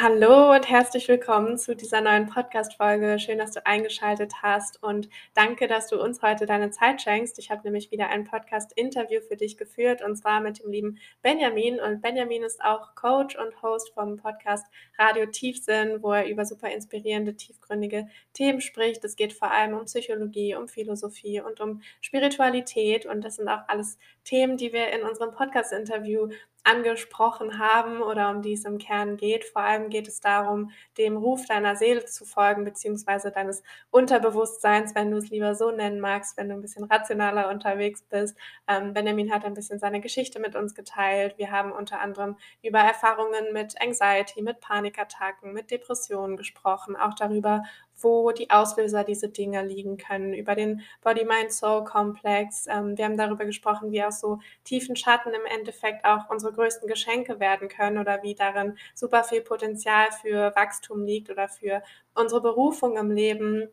Hallo und herzlich willkommen zu dieser neuen Podcast-Folge. Schön, dass du eingeschaltet hast und danke, dass du uns heute deine Zeit schenkst. Ich habe nämlich wieder ein Podcast-Interview für dich geführt und zwar mit dem lieben Benjamin. Und Benjamin ist auch Coach und Host vom Podcast Radio Tiefsinn, wo er über super inspirierende, tiefgründige Themen spricht. Es geht vor allem um Psychologie, um Philosophie und um Spiritualität und das sind auch alles Themen, die wir in unserem Podcast-Interview angesprochen haben oder um die es im Kern geht. Vor allem geht es darum, dem Ruf deiner Seele zu folgen, beziehungsweise deines Unterbewusstseins, wenn du es lieber so nennen magst, wenn du ein bisschen rationaler unterwegs bist. Benjamin hat ein bisschen seine Geschichte mit uns geteilt. Wir haben unter anderem über Erfahrungen mit Anxiety, mit Panikattacken, mit Depressionen gesprochen, auch darüber, wo die Auslöser dieser Dinge liegen können, über den Body-Mind-Soul-Komplex. Wir haben darüber gesprochen, wie aus so tiefen Schatten im Endeffekt auch unsere größten Geschenke werden können oder wie darin super viel Potenzial für Wachstum liegt oder für unsere Berufung im Leben.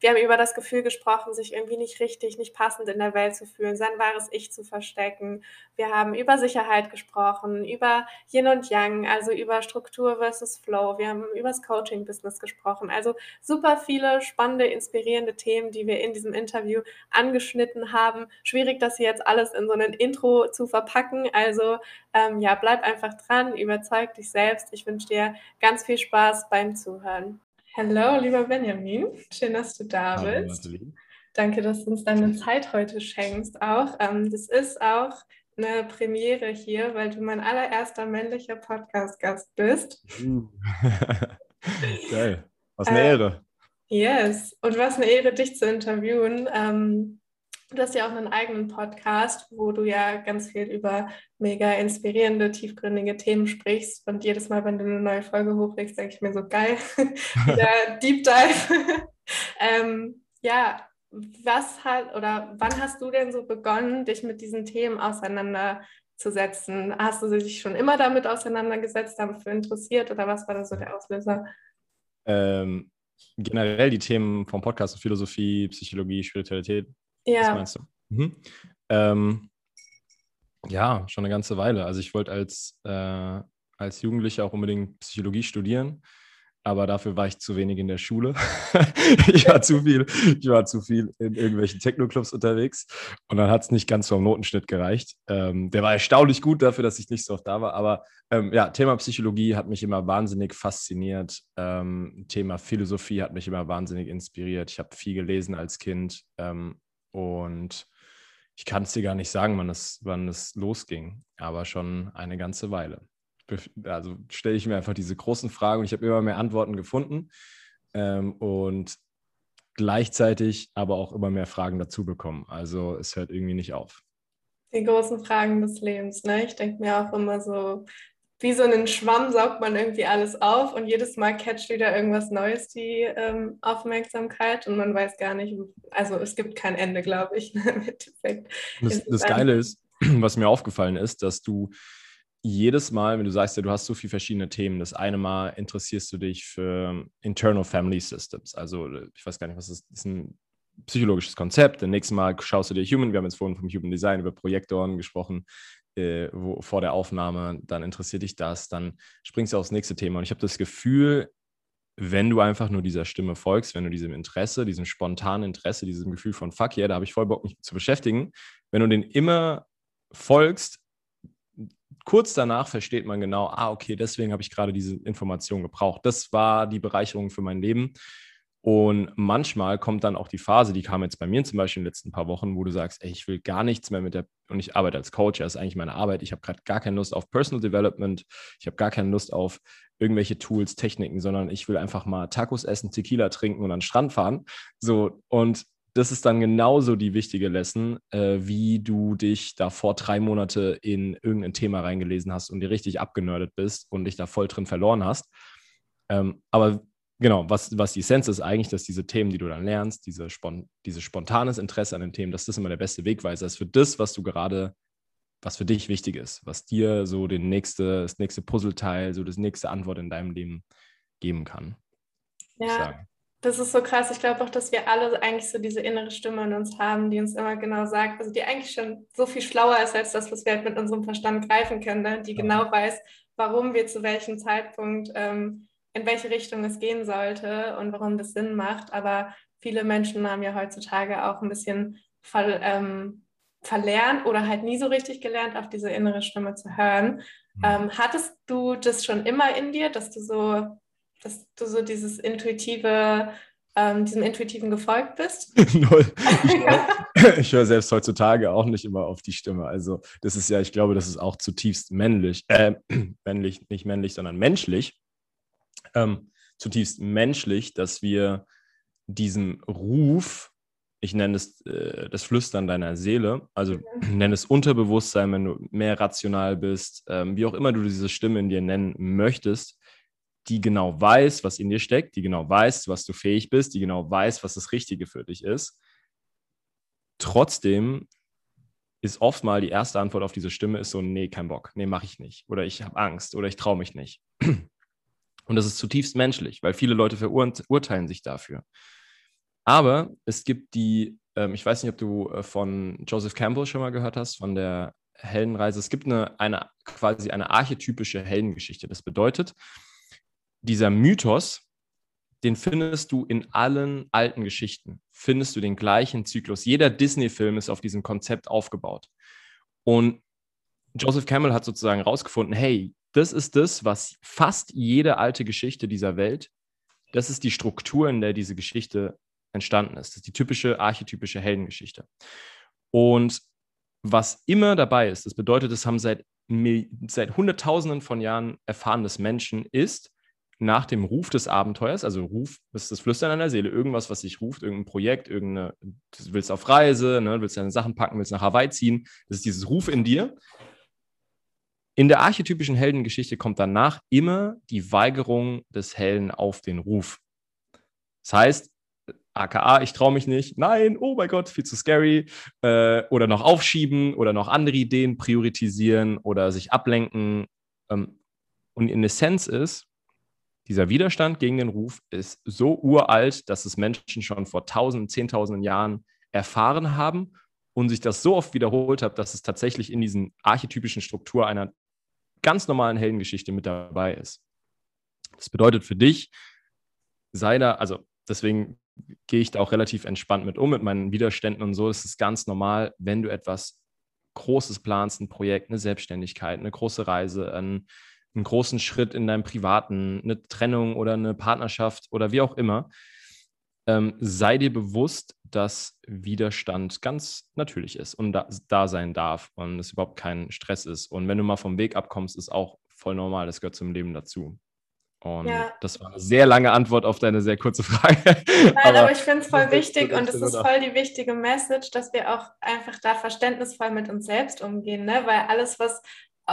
Wir haben über das Gefühl gesprochen, sich irgendwie nicht richtig, nicht passend in der Welt zu fühlen, sein wahres Ich zu verstecken. Wir haben über Sicherheit gesprochen, über Yin und Yang, also über Struktur versus Flow. Wir haben über das Coaching-Business gesprochen. Also super viele spannende, inspirierende Themen, die wir in diesem Interview angeschnitten haben. Schwierig, das hier jetzt alles in so ein Intro zu verpacken. Also bleib einfach dran, überzeug dich selbst. Ich wünsche dir ganz viel Spaß beim Zuhören. Hallo, lieber Benjamin. Schön, dass du da bist. Hallo, danke, dass du uns deine Zeit heute schenkst auch. Das ist auch eine Premiere hier, weil du mein allererster männlicher Podcast-Gast bist. Geil. Was eine Ehre. Yes. Und was eine Ehre, dich zu interviewen. Du hast ja auch einen eigenen Podcast, wo du ja ganz viel über mega inspirierende, tiefgründige Themen sprichst. Und jedes Mal, wenn du eine neue Folge hochlegst, denke ich mir so, geil, wieder Deep Dive. Wann hast du denn so begonnen, dich mit diesen Themen auseinanderzusetzen? Hast du dich schon immer damit auseinandergesetzt, dafür interessiert oder was war da so der Auslöser? Generell die Themen vom Podcast, Philosophie, Psychologie, Spiritualität. Ja. Was meinst du? Schon eine ganze Weile. Also ich wollte als Jugendlicher auch unbedingt Psychologie studieren, aber dafür war ich zu wenig in der Schule. Ich war zu viel in irgendwelchen Techno-Clubs unterwegs und dann hat es nicht ganz vom Notenschnitt gereicht. Der war erstaunlich gut dafür, dass ich nicht so oft da war, aber Thema Psychologie hat mich immer wahnsinnig fasziniert. Thema Philosophie hat mich immer wahnsinnig inspiriert. Ich habe viel gelesen als Kind, und ich kann es dir gar nicht sagen, wann es losging, aber schon eine ganze Weile. Also stelle ich mir einfach diese großen Fragen und ich habe immer mehr Antworten gefunden und gleichzeitig aber auch immer mehr Fragen dazu bekommen. Also es hört irgendwie nicht auf. Die großen Fragen des Lebens, ne? Ich denke mir auch immer so, wie so einen Schwamm saugt man irgendwie alles auf und jedes Mal catcht wieder irgendwas Neues die Aufmerksamkeit und man weiß gar nicht, also es gibt kein Ende, glaube ich. Ne, im Endeffekt. Das Geile ist, was mir aufgefallen ist, dass du jedes Mal, wenn du sagst, ja, du hast so viele verschiedene Themen, das eine Mal interessierst du dich für Internal Family Systems, also ich weiß gar nicht, was das ist ein psychologisches Konzept, das nächste Mal schaust du dir wir haben jetzt vorhin vom Human Design über Projektoren gesprochen, vor der Aufnahme, dann interessiert dich das, dann springst du aufs nächste Thema. Und ich habe das Gefühl, wenn du einfach nur dieser Stimme folgst, wenn du diesem Interesse, diesem spontanen Interesse, diesem Gefühl von fuck yeah, da habe ich voll Bock, mich zu beschäftigen, wenn du den immer folgst, kurz danach versteht man genau, okay, deswegen habe ich gerade diese Information gebraucht. Das war die Bereicherung für mein Leben. Und manchmal kommt dann auch die Phase, die kam jetzt bei mir zum Beispiel in den letzten paar Wochen, wo du sagst, ich will gar nichts mehr und ich arbeite als Coach, das ist eigentlich meine Arbeit, ich habe gerade gar keine Lust auf Personal Development, ich habe gar keine Lust auf irgendwelche Tools, Techniken, sondern ich will einfach mal Tacos essen, Tequila trinken und an den Strand fahren. So, und das ist dann genauso die wichtige Lesson, wie du dich da vor 3 Monate in irgendein Thema reingelesen hast und dir richtig abgenördet bist und dich da voll drin verloren hast. Aber genau, was die Essenz ist eigentlich, dass diese Themen, die du dann lernst, dieses spontanes Interesse an den Themen, dass das immer der beste Wegweiser ist für das, was du gerade, was für dich wichtig ist, was dir so das nächste Puzzleteil, so das nächste Antwort in deinem Leben geben kann. Ja, das ist so krass. Ich glaube auch, dass wir alle eigentlich so diese innere Stimme in uns haben, die uns immer genau sagt, also die eigentlich schon so viel schlauer ist als das, was wir halt mit unserem Verstand greifen können, ne? Die genau weiß, warum wir zu welchem Zeitpunkt, in welche Richtung es gehen sollte und warum das Sinn macht. Aber viele Menschen haben ja heutzutage auch ein bisschen verlernt oder halt nie so richtig gelernt, auf diese innere Stimme zu hören. Hattest du das schon immer in dir, dass du so dieses intuitive, diesem Intuitiven gefolgt bist? Null. Ich höre selbst heutzutage auch nicht immer auf die Stimme. Also das ist ja, ich glaube, das ist auch zutiefst männlich, nicht männlich, sondern menschlich, zutiefst menschlich, dass wir diesem Ruf, ich nenne es das Flüstern deiner Seele, also nenne es Unterbewusstsein, wenn du mehr rational bist, wie auch immer du diese Stimme in dir nennen möchtest, die genau weiß, was in dir steckt, die genau weiß, was du fähig bist, die genau weiß, was das Richtige für dich ist. Trotzdem ist oft mal die erste Antwort auf diese Stimme ist so, nee, kein Bock, nee, mache ich nicht. Oder ich habe Angst oder ich traue mich nicht. Und das ist zutiefst menschlich, weil viele Leute verurteilen sich dafür. Aber es gibt die, ich weiß nicht, ob du von Joseph Campbell schon mal gehört hast, von der Heldenreise. Es gibt eine quasi eine archetypische Heldengeschichte. Das bedeutet, dieser Mythos, den findest du in allen alten Geschichten, findest du den gleichen Zyklus. Jeder Disney-Film ist auf diesem Konzept aufgebaut. Und Joseph Campbell hat sozusagen herausgefunden, hey, das ist das, was fast jede alte Geschichte dieser Welt, das ist die Struktur, in der diese Geschichte entstanden ist. Das ist die typische, archetypische Heldengeschichte. Und was immer dabei ist, das bedeutet, das haben seit Hunderttausenden von Jahren erfahrenes Menschen ist, nach dem Ruf des Abenteuers, also Ruf ist das Flüstern einer Seele, irgendwas, was dich ruft, irgendein Projekt, du willst auf Reise, ne, willst deine Sachen packen, willst nach Hawaii ziehen, das ist dieses Ruf in dir. In der archetypischen Heldengeschichte kommt danach immer die Weigerung des Helden auf den Ruf. Das heißt, aka, ich traue mich nicht, nein, oh mein Gott, viel zu scary, oder noch aufschieben oder noch andere Ideen priorisieren oder sich ablenken. Und in Essenz ist, dieser Widerstand gegen den Ruf ist so uralt, dass es Menschen schon vor Tausenden, Zehntausenden Jahren erfahren haben und sich das so oft wiederholt hat, dass es tatsächlich in diesen archetypischen Struktur einer ganz normalen Heldengeschichte mit dabei ist. Das bedeutet für dich, deswegen gehe ich da auch relativ entspannt mit um, mit meinen Widerständen und so. Es ist ganz normal, wenn du etwas Großes planst, ein Projekt, eine Selbstständigkeit, eine große Reise, einen großen Schritt in deinem Privaten, eine Trennung oder eine Partnerschaft oder wie auch immer, sei dir bewusst, dass Widerstand ganz natürlich ist und da sein darf und es überhaupt kein Stress ist. Und wenn du mal vom Weg abkommst, ist auch voll normal, das gehört zum Leben dazu. Und Das war eine sehr lange Antwort auf deine sehr kurze Frage. Nein, aber ich finde es voll wichtig und es ist voll die wichtige Message, dass wir auch einfach da verständnisvoll mit uns selbst umgehen, ne? Weil alles, was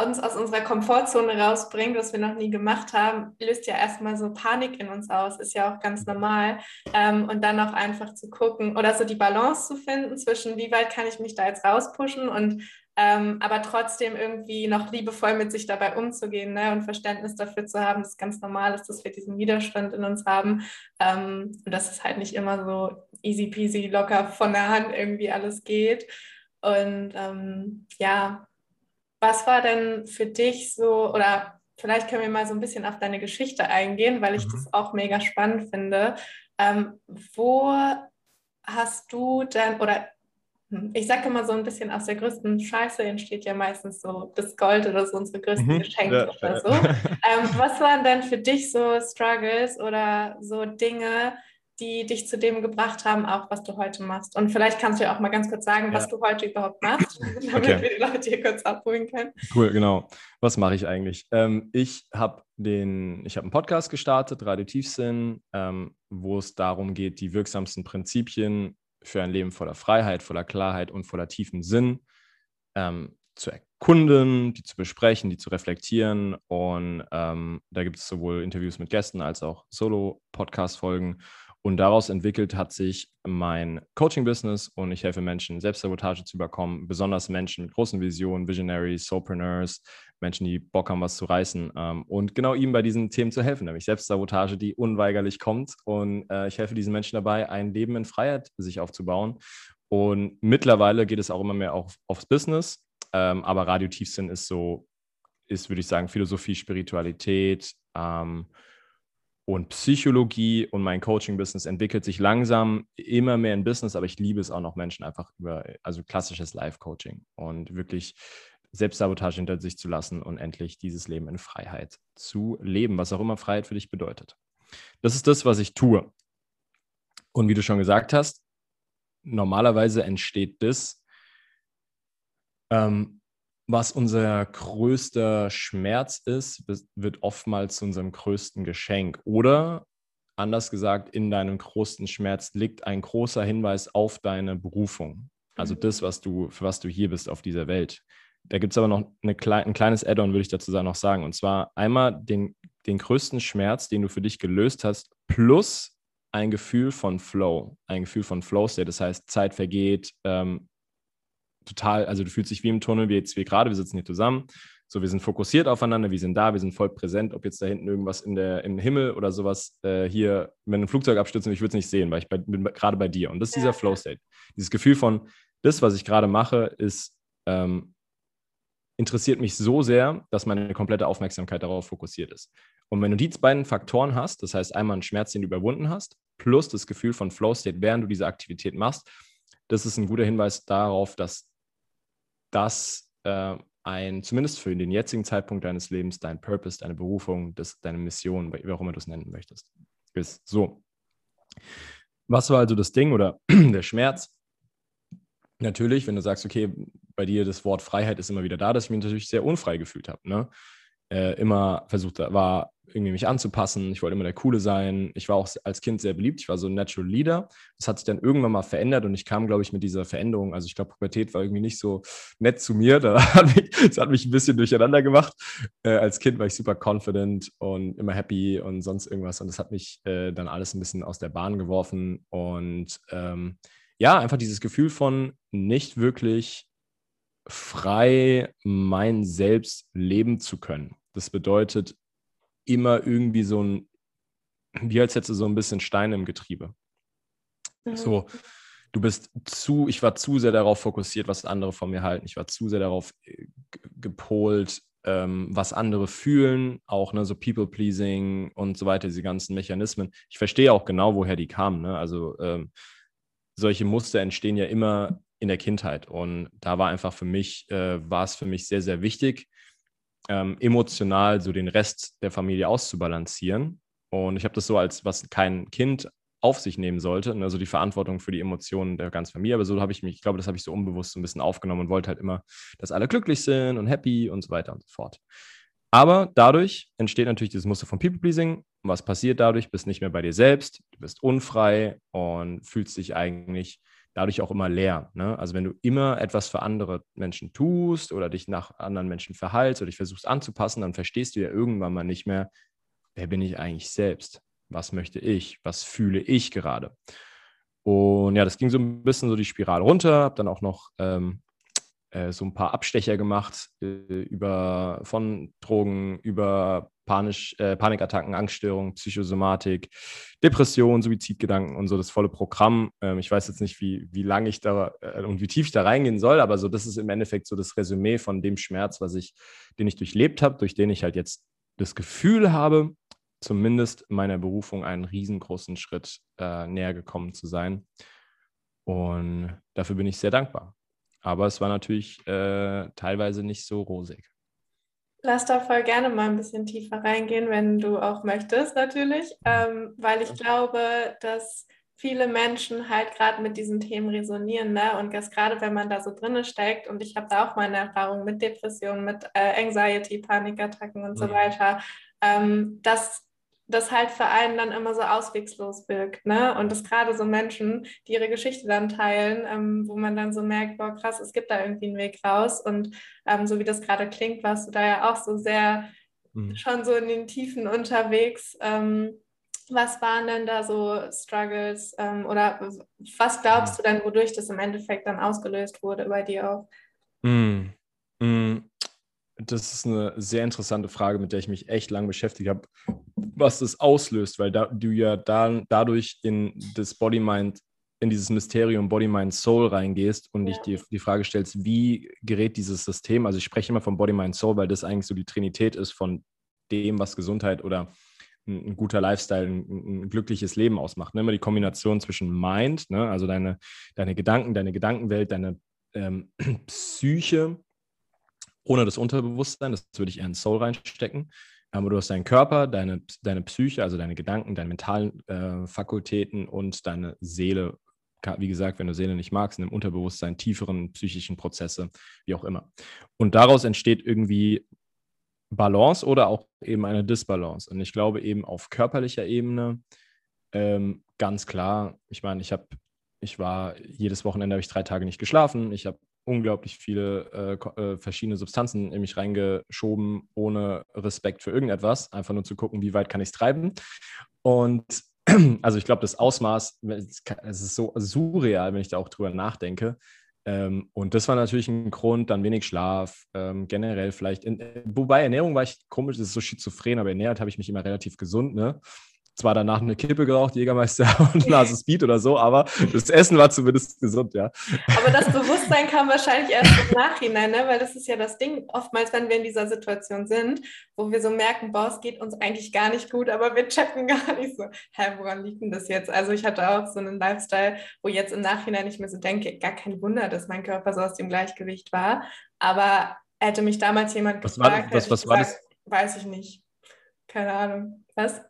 uns aus unserer Komfortzone rausbringt, was wir noch nie gemacht haben, löst ja erstmal so Panik in uns aus, ist ja auch ganz normal. Und dann auch einfach zu gucken oder so die Balance zu finden zwischen, wie weit kann ich mich da jetzt rauspushen und aber trotzdem irgendwie noch liebevoll mit sich dabei umzugehen, ne? Und Verständnis dafür zu haben, dass es ganz normal ist, dass wir diesen Widerstand in uns haben. Und dass es halt nicht immer so easy peasy locker von der Hand irgendwie alles geht. Und was war denn für dich so, oder vielleicht können wir mal so ein bisschen auf deine Geschichte eingehen, weil ich das auch mega spannend finde. Wo hast du denn, oder ich sage immer so ein bisschen, aus der größten Scheiße entsteht ja meistens so das Gold oder so unsere größten Geschenke oder so. Was waren denn für dich so Struggles oder so Dinge, die dich zu dem gebracht haben, auch was du heute machst? Und vielleicht kannst du ja auch mal ganz kurz sagen, was du heute überhaupt machst, damit wir die Leute hier kurz abholen können. Cool, genau. Was mache ich eigentlich? Ich habe einen Podcast gestartet, Radio Tiefsinn, wo es darum geht, die wirksamsten Prinzipien für ein Leben voller Freiheit, voller Klarheit und voller tiefem Sinn zu erkunden, die zu besprechen, die zu reflektieren. Und da gibt es sowohl Interviews mit Gästen als auch Solo-Podcast-Folgen. Und daraus entwickelt hat sich mein Coaching-Business und ich helfe Menschen, Selbstsabotage zu überkommen, besonders Menschen mit großen Visionen, Visionaries, Soulpreneurs, Menschen, die Bock haben, was zu reißen und genau ihnen bei diesen Themen zu helfen, nämlich Selbstsabotage, die unweigerlich kommt. Und ich helfe diesen Menschen dabei, ein Leben in Freiheit sich aufzubauen. Und mittlerweile geht es auch immer mehr aufs Business, aber Radio Tiefsinn ist so ist, würde ich sagen, Philosophie, Spiritualität und Psychologie, und mein Coaching-Business entwickelt sich langsam immer mehr in Business, aber ich liebe es auch noch, Menschen einfach über, also klassisches Life-Coaching und wirklich Selbstsabotage hinter sich zu lassen und endlich dieses Leben in Freiheit zu leben, was auch immer Freiheit für dich bedeutet. Das ist das, was ich tue. Und wie du schon gesagt hast, normalerweise entsteht das, was unser größter Schmerz ist, wird oftmals zu unserem größten Geschenk. Oder anders gesagt, in deinem größten Schmerz liegt ein großer Hinweis auf deine Berufung. Also das, was du, für was du hier bist auf dieser Welt. Da gibt es aber noch ein kleines Add-on, würde ich dazu noch sagen. Und zwar einmal den größten Schmerz, den du für dich gelöst hast, plus ein Gefühl von Flow, State, das heißt, Zeit vergeht, total, also du fühlst dich wie im Tunnel, wie jetzt wir gerade, wir sitzen hier zusammen, so, wir sind fokussiert aufeinander, wir sind da, wir sind voll präsent, ob jetzt da hinten irgendwas im Himmel oder sowas, hier, wenn ein Flugzeug abstürzt, ich würde es nicht sehen, weil ich bin gerade bei dir, und das ist dieser Flow State, dieses Gefühl von, das, was ich gerade mache, ist, interessiert mich so sehr, dass meine komplette Aufmerksamkeit darauf fokussiert ist. Und wenn du die beiden Faktoren hast, das heißt einmal einen Schmerz, den du überwunden hast, plus das Gefühl von Flow State, während du diese Aktivität machst, das ist ein guter Hinweis darauf, dass das zumindest für den jetzigen Zeitpunkt deines Lebens, dein Purpose, deine Berufung, deine Mission, wie auch immer du es nennen möchtest, ist. So, was war also das Ding oder der Schmerz? Natürlich, wenn du sagst, okay, bei dir das Wort Freiheit ist immer wieder da, dass ich mich natürlich sehr unfrei gefühlt habe, ne? Immer versucht war, irgendwie mich anzupassen. Ich wollte immer der Coole sein. Ich war auch als Kind sehr beliebt. Ich war so ein Natural Leader. Das hat sich dann irgendwann mal verändert und ich kam, glaube ich, mit dieser Veränderung. Also ich glaube, Pubertät war irgendwie nicht so nett zu mir. Das hat mich ein bisschen durcheinander gemacht. Als Kind war ich super confident und immer happy und sonst irgendwas. Und das hat mich dann alles ein bisschen aus der Bahn geworfen. Und ja, einfach dieses Gefühl von nicht wirklich frei mein Selbst leben zu können. Das bedeutet immer irgendwie so ein, wie als hättest du so ein bisschen Steine im Getriebe. So, ich war zu sehr darauf fokussiert, was andere von mir halten. Ich war zu sehr darauf gepolt, was andere fühlen, auch, ne, so People-Pleasing und so weiter, diese ganzen Mechanismen. Ich verstehe auch genau, woher die kamen, ne? Also solche Muster entstehen ja immer in der Kindheit, und da war es für mich sehr, sehr wichtig, emotional so den Rest der Familie auszubalancieren, und ich habe das so als, was kein Kind auf sich nehmen sollte, also die Verantwortung für die Emotionen der ganzen Familie, aber so habe ich mich, ich glaube, das habe ich so unbewusst so ein bisschen aufgenommen und wollte halt immer, dass alle glücklich sind und happy und so weiter und so fort. Aber dadurch entsteht natürlich dieses Muster von People-Pleasing. Was passiert dadurch? Bist nicht mehr bei dir selbst, du bist unfrei und fühlst dich eigentlich dadurch auch immer leer, ne? Also wenn du immer etwas für andere Menschen tust oder dich nach anderen Menschen verhaltst oder dich versuchst anzupassen, dann verstehst du ja irgendwann mal nicht mehr, wer bin ich eigentlich selbst? Was möchte ich? Was fühle ich gerade? Und ja, das ging so ein bisschen so die Spirale runter, habe dann auch noch so ein paar Abstecher gemacht von Drogen, über Panikattacken, Angststörungen, Psychosomatik, Depression, Suizidgedanken und so, das volle Programm. Ich weiß jetzt nicht, wie lange ich da und wie tief ich da reingehen soll, aber so, das ist im Endeffekt so das Resümee von dem Schmerz, den ich durchlebt habe, durch den ich halt jetzt das Gefühl habe, zumindest meiner Berufung einen riesengroßen Schritt näher gekommen zu sein. Und dafür bin ich sehr dankbar. Aber es war natürlich teilweise nicht so rosig. Lass da voll gerne mal ein bisschen tiefer reingehen, wenn du auch möchtest, natürlich, weil ich glaube, dass viele Menschen halt gerade mit diesen Themen resonieren, ne? Und dass gerade, wenn man da so drinne steckt, und ich habe da auch meine Erfahrungen mit Depressionen, mit Anxiety, Panikattacken und so weiter, dass das halt für einen dann immer so auswegslos wirkt, ne? Und dass gerade so Menschen, die ihre Geschichte dann teilen, wo man dann so merkt, boah, krass, es gibt da irgendwie einen Weg raus. Und so wie das gerade klingt, warst du da ja auch so sehr schon so in den Tiefen unterwegs. Was waren denn da so Struggles oder was glaubst du denn, wodurch das im Endeffekt dann ausgelöst wurde bei dir auch? Das ist eine sehr interessante Frage, mit der ich mich echt lange beschäftigt habe, was das auslöst, weil du ja dadurch in das Body-Mind in dieses Mysterium Body, Mind, Soul reingehst und dich die Frage stellst, wie gerät dieses System, also ich spreche immer von Body, Mind, Soul, weil das eigentlich so die Trinität ist von dem, was Gesundheit oder ein guter Lifestyle, ein glückliches Leben ausmacht. Immer die Kombination zwischen Mind, ne, also deine Gedanken, deine Gedankenwelt, deine Psyche, ohne das Unterbewusstsein, das würde ich eher in Soul reinstecken, aber du hast deinen Körper, deine Psyche, also deine Gedanken, deine mentalen Fakultäten und deine Seele. Wie gesagt, wenn du Seele nicht magst, in dem Unterbewusstsein, tieferen psychischen Prozesse, wie auch immer. Und daraus entsteht irgendwie Balance oder auch eben eine Disbalance. Und ich glaube eben auf körperlicher Ebene ganz klar, ich meine, jedes Wochenende habe ich 3 Tage nicht geschlafen, ich habe unglaublich viele verschiedene Substanzen in mich reingeschoben, ohne Respekt für irgendetwas, einfach nur zu gucken, wie weit kann ich es treiben. Und also ich glaube, das Ausmaß, es ist so surreal, wenn ich da auch drüber nachdenke. Und das war natürlich ein Grund, dann wenig Schlaf, generell vielleicht. Wobei Ernährung war ich komisch, das ist so schizophren, aber ernährt habe ich mich immer relativ gesund, ne? Zwar danach eine Kippe geraucht, Jägermeister und Nase Speed oder so, aber das Essen war zumindest gesund, ja. Aber das Bewusstsein kam wahrscheinlich erst im Nachhinein, ne? Weil das ist ja das Ding, oftmals, wenn wir in dieser Situation sind, wo wir so merken, boah, es geht uns eigentlich gar nicht gut, aber wir checken gar nicht so, hä, woran liegt denn das jetzt? Also ich hatte auch so einen Lifestyle, wo jetzt im Nachhinein ich mir so denke, gar kein Wunder, dass mein Körper so aus dem Gleichgewicht war, aber hätte mich damals jemand gefragt, weiß ich nicht, keine Ahnung, was?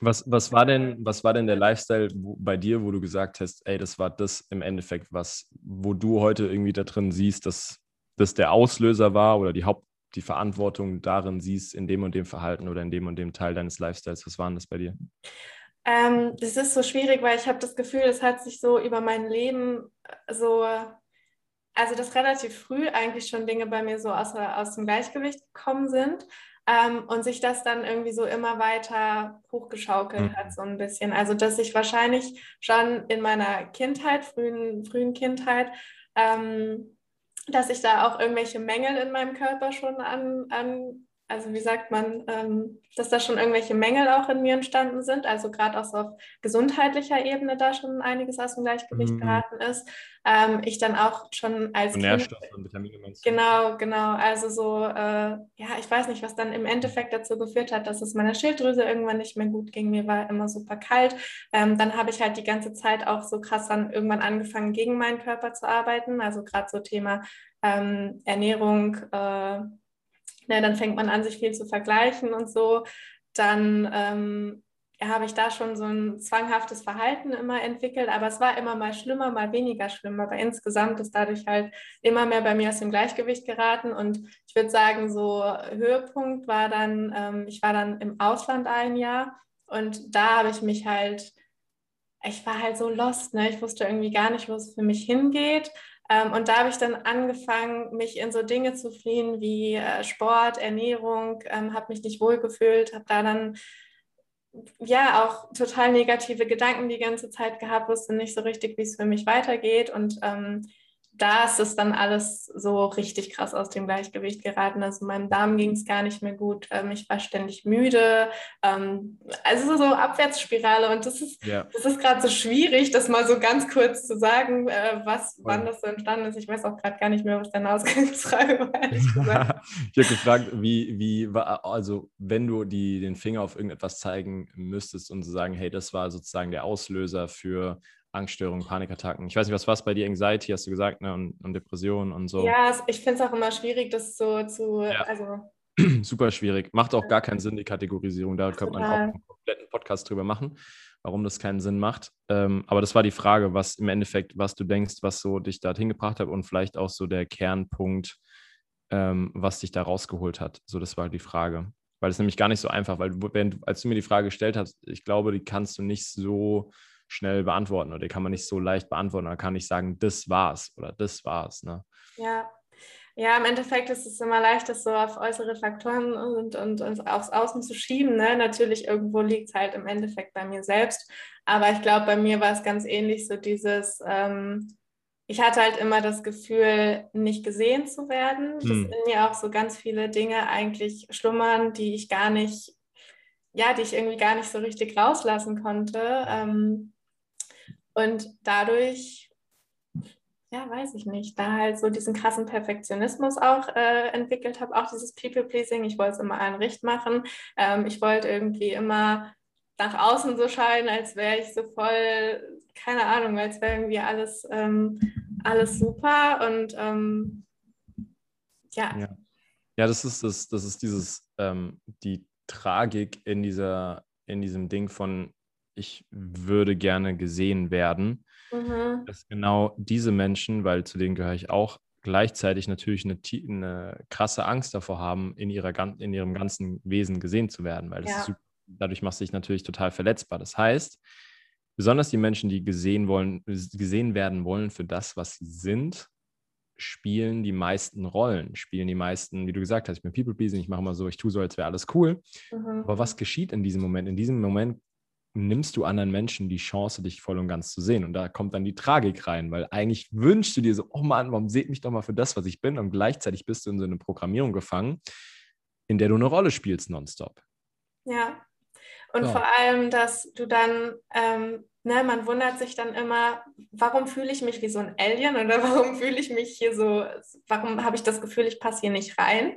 Was war denn der Lifestyle bei dir, wo du gesagt hast, ey, das war das im Endeffekt, wo du heute irgendwie da drin siehst, dass das der Auslöser war oder die Verantwortung darin siehst, in dem und dem Verhalten oder in dem und dem Teil deines Lifestyles? Was war denn das bei dir? Das ist so schwierig, weil ich habe das Gefühl, es hat sich so über mein Leben so... Also dass relativ früh eigentlich schon Dinge bei mir so aus dem Gleichgewicht gekommen sind. Und sich das dann irgendwie so immer weiter hochgeschaukelt hat, so ein bisschen. Also dass ich wahrscheinlich schon in meiner Kindheit, frühen Kindheit, dass ich da auch irgendwelche Mängel in meinem Körper schon also wie sagt man, dass da schon irgendwelche Mängel auch in mir entstanden sind. Also gerade auch so auf gesundheitlicher Ebene da schon einiges aus dem Gleichgewicht geraten ist. Ich dann auch schon als Kind... Nährstoffe und Vitamine meinst du? Genau. Also so, ich weiß nicht, was dann im Endeffekt dazu geführt hat, dass es meiner Schilddrüse irgendwann nicht mehr gut ging. Mir war immer super kalt. Dann habe ich halt die ganze Zeit auch so krass dann irgendwann angefangen, gegen meinen Körper zu arbeiten. Also gerade so Thema Ernährung, dann fängt man an, sich viel zu vergleichen und so. Dann... habe ich da schon so ein zwanghaftes Verhalten immer entwickelt, aber es war immer mal schlimmer, mal weniger schlimm, aber insgesamt ist dadurch halt immer mehr bei mir aus dem Gleichgewicht geraten und ich würde sagen, so Höhepunkt war dann, ich war dann im Ausland ein Jahr und da habe ich mich halt, ich war halt so lost, ne? Ich wusste irgendwie gar nicht, wo es für mich hingeht. Und da habe ich dann angefangen, mich in so Dinge zu fliehen wie Sport, Ernährung, habe mich nicht wohlgefühlt, habe da dann auch total negative Gedanken die ganze Zeit gehabt, wusste nicht so richtig, wie es für mich weitergeht und da ist es dann alles so richtig krass aus dem Gleichgewicht geraten. Also meinem Darm ging es gar nicht mehr gut, ich war ständig müde, also so Abwärtsspirale und das ist gerade so schwierig, das mal so ganz kurz zu sagen, wann das so entstanden ist. Ich weiß auch gerade gar nicht mehr, was deine Ausgangsfrage war, ehrlich gesagt. Ich habe gefragt, wenn du den Finger auf irgendetwas zeigen müsstest und zu sagen, hey, das war sozusagen der Auslöser für Angststörungen, Panikattacken. Ich weiß nicht, was war es bei dir? Anxiety, hast du gesagt, ne? Und Depressionen und so. Ja, ich finde es auch immer schwierig, das so zu... Ja. Also super schwierig. Macht auch gar keinen Sinn, die Kategorisierung. Da könnte man auch einen kompletten Podcast drüber machen, warum das keinen Sinn macht. Aber das war die Frage, was im Endeffekt, was du denkst, was so dich dorthin gebracht hat und vielleicht auch so der Kernpunkt, was dich da rausgeholt hat. So, das war die Frage. Weil es nämlich gar nicht so einfach, weil als du mir die Frage gestellt hast, ich glaube, die kannst du nicht so schnell beantworten oder kann man nicht so leicht beantworten oder kann nicht sagen, das war's. Ne? Ja, im Endeffekt ist es immer leicht, das so auf äußere Faktoren und aufs Außen zu schieben. Ne? Natürlich, irgendwo liegt es halt im Endeffekt bei mir selbst, aber ich glaube, bei mir war es ganz ähnlich, so dieses, ich hatte halt immer das Gefühl, nicht gesehen zu werden, dass in mir auch so ganz viele Dinge eigentlich schlummern, die ich irgendwie gar nicht so richtig rauslassen konnte. Und dadurch, ja, weiß ich nicht, da halt so diesen krassen Perfektionismus auch entwickelt habe, auch dieses People-Pleasing, ich wollte es immer allen recht machen, ich wollte irgendwie immer nach außen so scheinen, als wäre ich so voll, keine Ahnung, als wäre irgendwie alles super und ja. Ja, das ist dieses, die Tragik in diesem Ding von, ich würde gerne gesehen werden, dass genau diese Menschen, weil zu denen gehöre ich auch, gleichzeitig natürlich eine krasse Angst davor haben, in ihrem ganzen Wesen gesehen zu werden, weil das ist super. Dadurch machst du dich natürlich total verletzbar. Das heißt, besonders die Menschen, die gesehen werden wollen für das, was sie sind, spielen die meisten Rollen, wie du gesagt hast, ich bin People-Pleasing, ich mache mal so, ich tue so, als wäre alles cool. Aber was geschieht in diesem Moment? In diesem Moment nimmst du anderen Menschen die Chance, dich voll und ganz zu sehen. Und da kommt dann die Tragik rein, weil eigentlich wünschst du dir so, oh Mann, warum seht mich doch mal für das, was ich bin? Und gleichzeitig bist du in so eine Programmierung gefangen, in der du eine Rolle spielst nonstop. Ja. Und vor allem, dass du dann, man wundert sich dann immer, warum fühle ich mich wie so ein Alien oder warum fühle ich mich hier so, warum habe ich das Gefühl, ich passe hier nicht rein?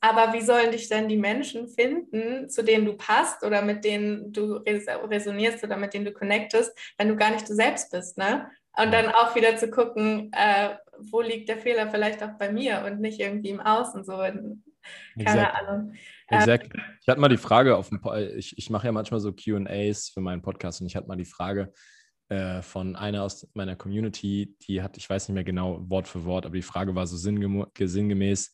Aber wie sollen dich denn die Menschen finden, zu denen du passt oder mit denen du resonierst oder mit denen du connectest, wenn du gar nicht du selbst bist, ne? Und dann auch wieder zu gucken, wo liegt der Fehler vielleicht auch bei mir und nicht irgendwie im Außen so. Keine Ahnung. Exakt. Ich hatte mal die Frage ich mache ja manchmal so Q&As für meinen Podcast und ich hatte mal die Frage von einer aus meiner Community, die hat, ich weiß nicht mehr genau Wort für Wort, aber die Frage war so sinngemäß,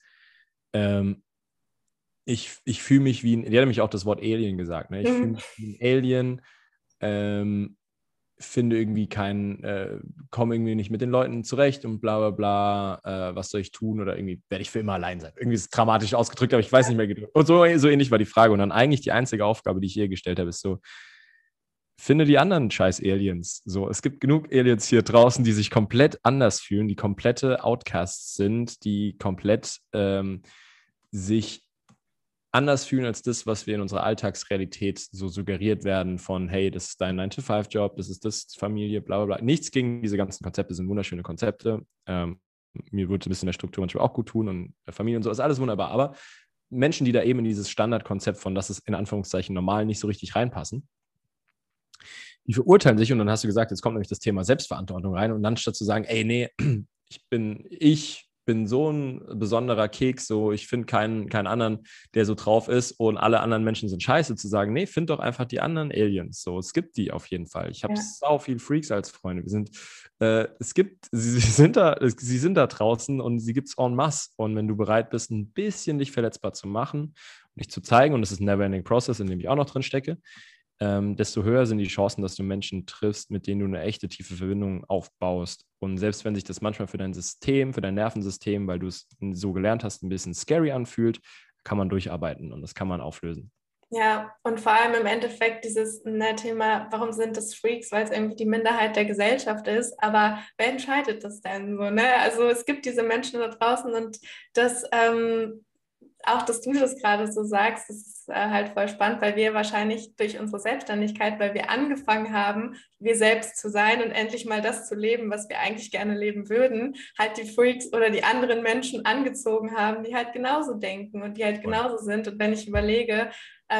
ich fühle mich wie ein, die hat nämlich auch das Wort Alien gesagt, ne? Ich fühle mich wie ein Alien, finde irgendwie komme irgendwie nicht mit den Leuten zurecht und bla bla bla, was soll ich tun oder irgendwie werde ich für immer allein sein. Irgendwie ist es dramatisch ausgedrückt, aber ich weiß nicht mehr. Und so ähnlich war die Frage. Und dann eigentlich die einzige Aufgabe, die ich ihr gestellt habe, ist so, finde die anderen scheiß Aliens. So, es gibt genug Aliens hier draußen, die sich komplett anders fühlen, die komplette Outcasts sind, die komplett sich anders fühlen als das, was wir in unserer Alltagsrealität so suggeriert werden von, hey, das ist dein 9-to-5-Job, das ist Familie, bla bla bla. Nichts gegen diese ganzen Konzepte, sind wunderschöne Konzepte. Mir würde ein bisschen der Struktur manchmal auch gut tun und Familie und so, ist alles wunderbar. Aber Menschen, die da eben in dieses Standardkonzept von, das ist in Anführungszeichen normal, nicht so richtig reinpassen, die verurteilen sich und dann hast du gesagt, jetzt kommt nämlich das Thema Selbstverantwortung rein und dann statt zu sagen, ey, nee, ich bin so ein besonderer Keks, so ich finde keinen anderen, der so drauf ist und alle anderen Menschen sind scheiße, zu sagen, nee, find doch einfach die anderen Aliens, so, es gibt die auf jeden Fall. Ich habe sau viel Freaks als Freunde. Sie sind da draußen und sie gibt's en masse und wenn du bereit bist, ein bisschen dich verletzbar zu machen und dich zu zeigen, und das ist ein never-ending Process, in dem ich auch noch drin stecke, desto höher sind die Chancen, dass du Menschen triffst, mit denen du eine echte tiefe Verbindung aufbaust. Und selbst wenn sich das manchmal für dein System, für dein Nervensystem, weil du es so gelernt hast, ein bisschen scary anfühlt, kann man durcharbeiten und das kann man auflösen. Ja, und vor allem im Endeffekt dieses Thema, warum sind das Freaks, weil es irgendwie die Minderheit der Gesellschaft ist, aber wer entscheidet das denn so, ne? Also es gibt diese Menschen da draußen und das, auch, dass du das gerade so sagst, das ist halt voll spannend, weil wir wahrscheinlich durch unsere Selbstständigkeit, weil wir angefangen haben, wir selbst zu sein und endlich mal das zu leben, was wir eigentlich gerne leben würden, halt die Freaks oder die anderen Menschen angezogen haben, die halt genauso denken und die halt genauso sind. Und wenn ich überlege,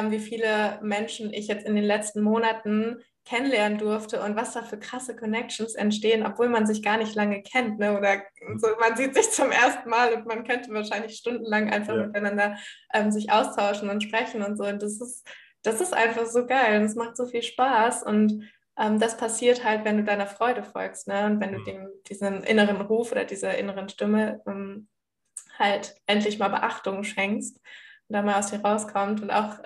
wie viele Menschen ich jetzt in den letzten Monaten kennenlernen durfte und was da für krasse Connections entstehen, obwohl man sich gar nicht lange kennt, ne? Oder so, man sieht sich zum ersten Mal und man könnte wahrscheinlich stundenlang einfach miteinander sich austauschen und sprechen und so. Und das ist einfach so geil und es macht so viel Spaß und das passiert halt, wenn du deiner Freude folgst, ne? Und wenn du diesem inneren Ruf oder dieser inneren Stimme halt endlich mal Beachtung schenkst und da mal aus dir rauskommt und auch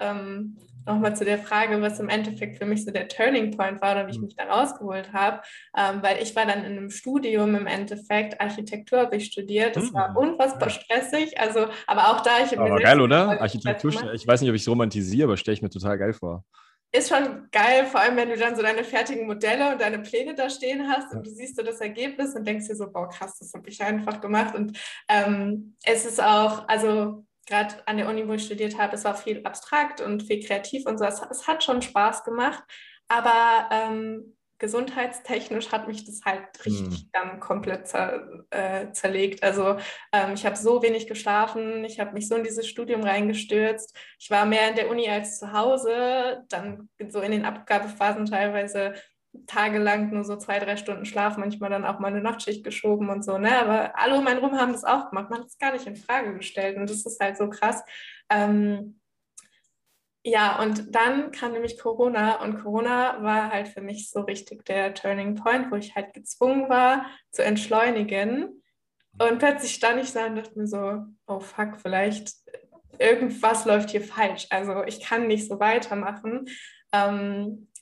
nochmal zu der Frage, was im Endeffekt für mich so der Turning Point war oder wie ich mich da rausgeholt habe, weil ich war dann in einem Studium im Endeffekt, Architektur habe ich studiert, das war unfassbar stressig, also, aber auch da... Aber geil, oder? Architektur, ich weiß nicht, ob ich es romantisiere, aber stelle ich mir total geil vor. Ist schon geil, vor allem, wenn du dann so deine fertigen Modelle und deine Pläne da stehen hast und du siehst so das Ergebnis und denkst dir so, boah, krass, das habe ich einfach gemacht und es ist auch, also... gerade an der Uni, wo ich studiert habe, es war viel abstrakt und viel kreativ und so, es hat schon Spaß gemacht, aber gesundheitstechnisch hat mich das halt richtig dann komplett zerlegt. Also ich habe so wenig geschlafen, ich habe mich so in dieses Studium reingestürzt. Ich war mehr in der Uni als zu Hause, dann so in den Abgabephasen teilweise tagelang nur so 2-3 Stunden Schlaf, manchmal dann auch mal eine Nachtschicht geschoben und so, ne? Aber alle um einen rum haben das auch gemacht, man hat es gar nicht in Frage gestellt und das ist halt so krass. Ja, und dann kam nämlich Corona und Corona war halt für mich so richtig der Turning Point, wo ich halt gezwungen war zu entschleunigen und plötzlich stand ich da und dachte mir so, oh fuck, vielleicht irgendwas läuft hier falsch, also ich kann nicht so weitermachen.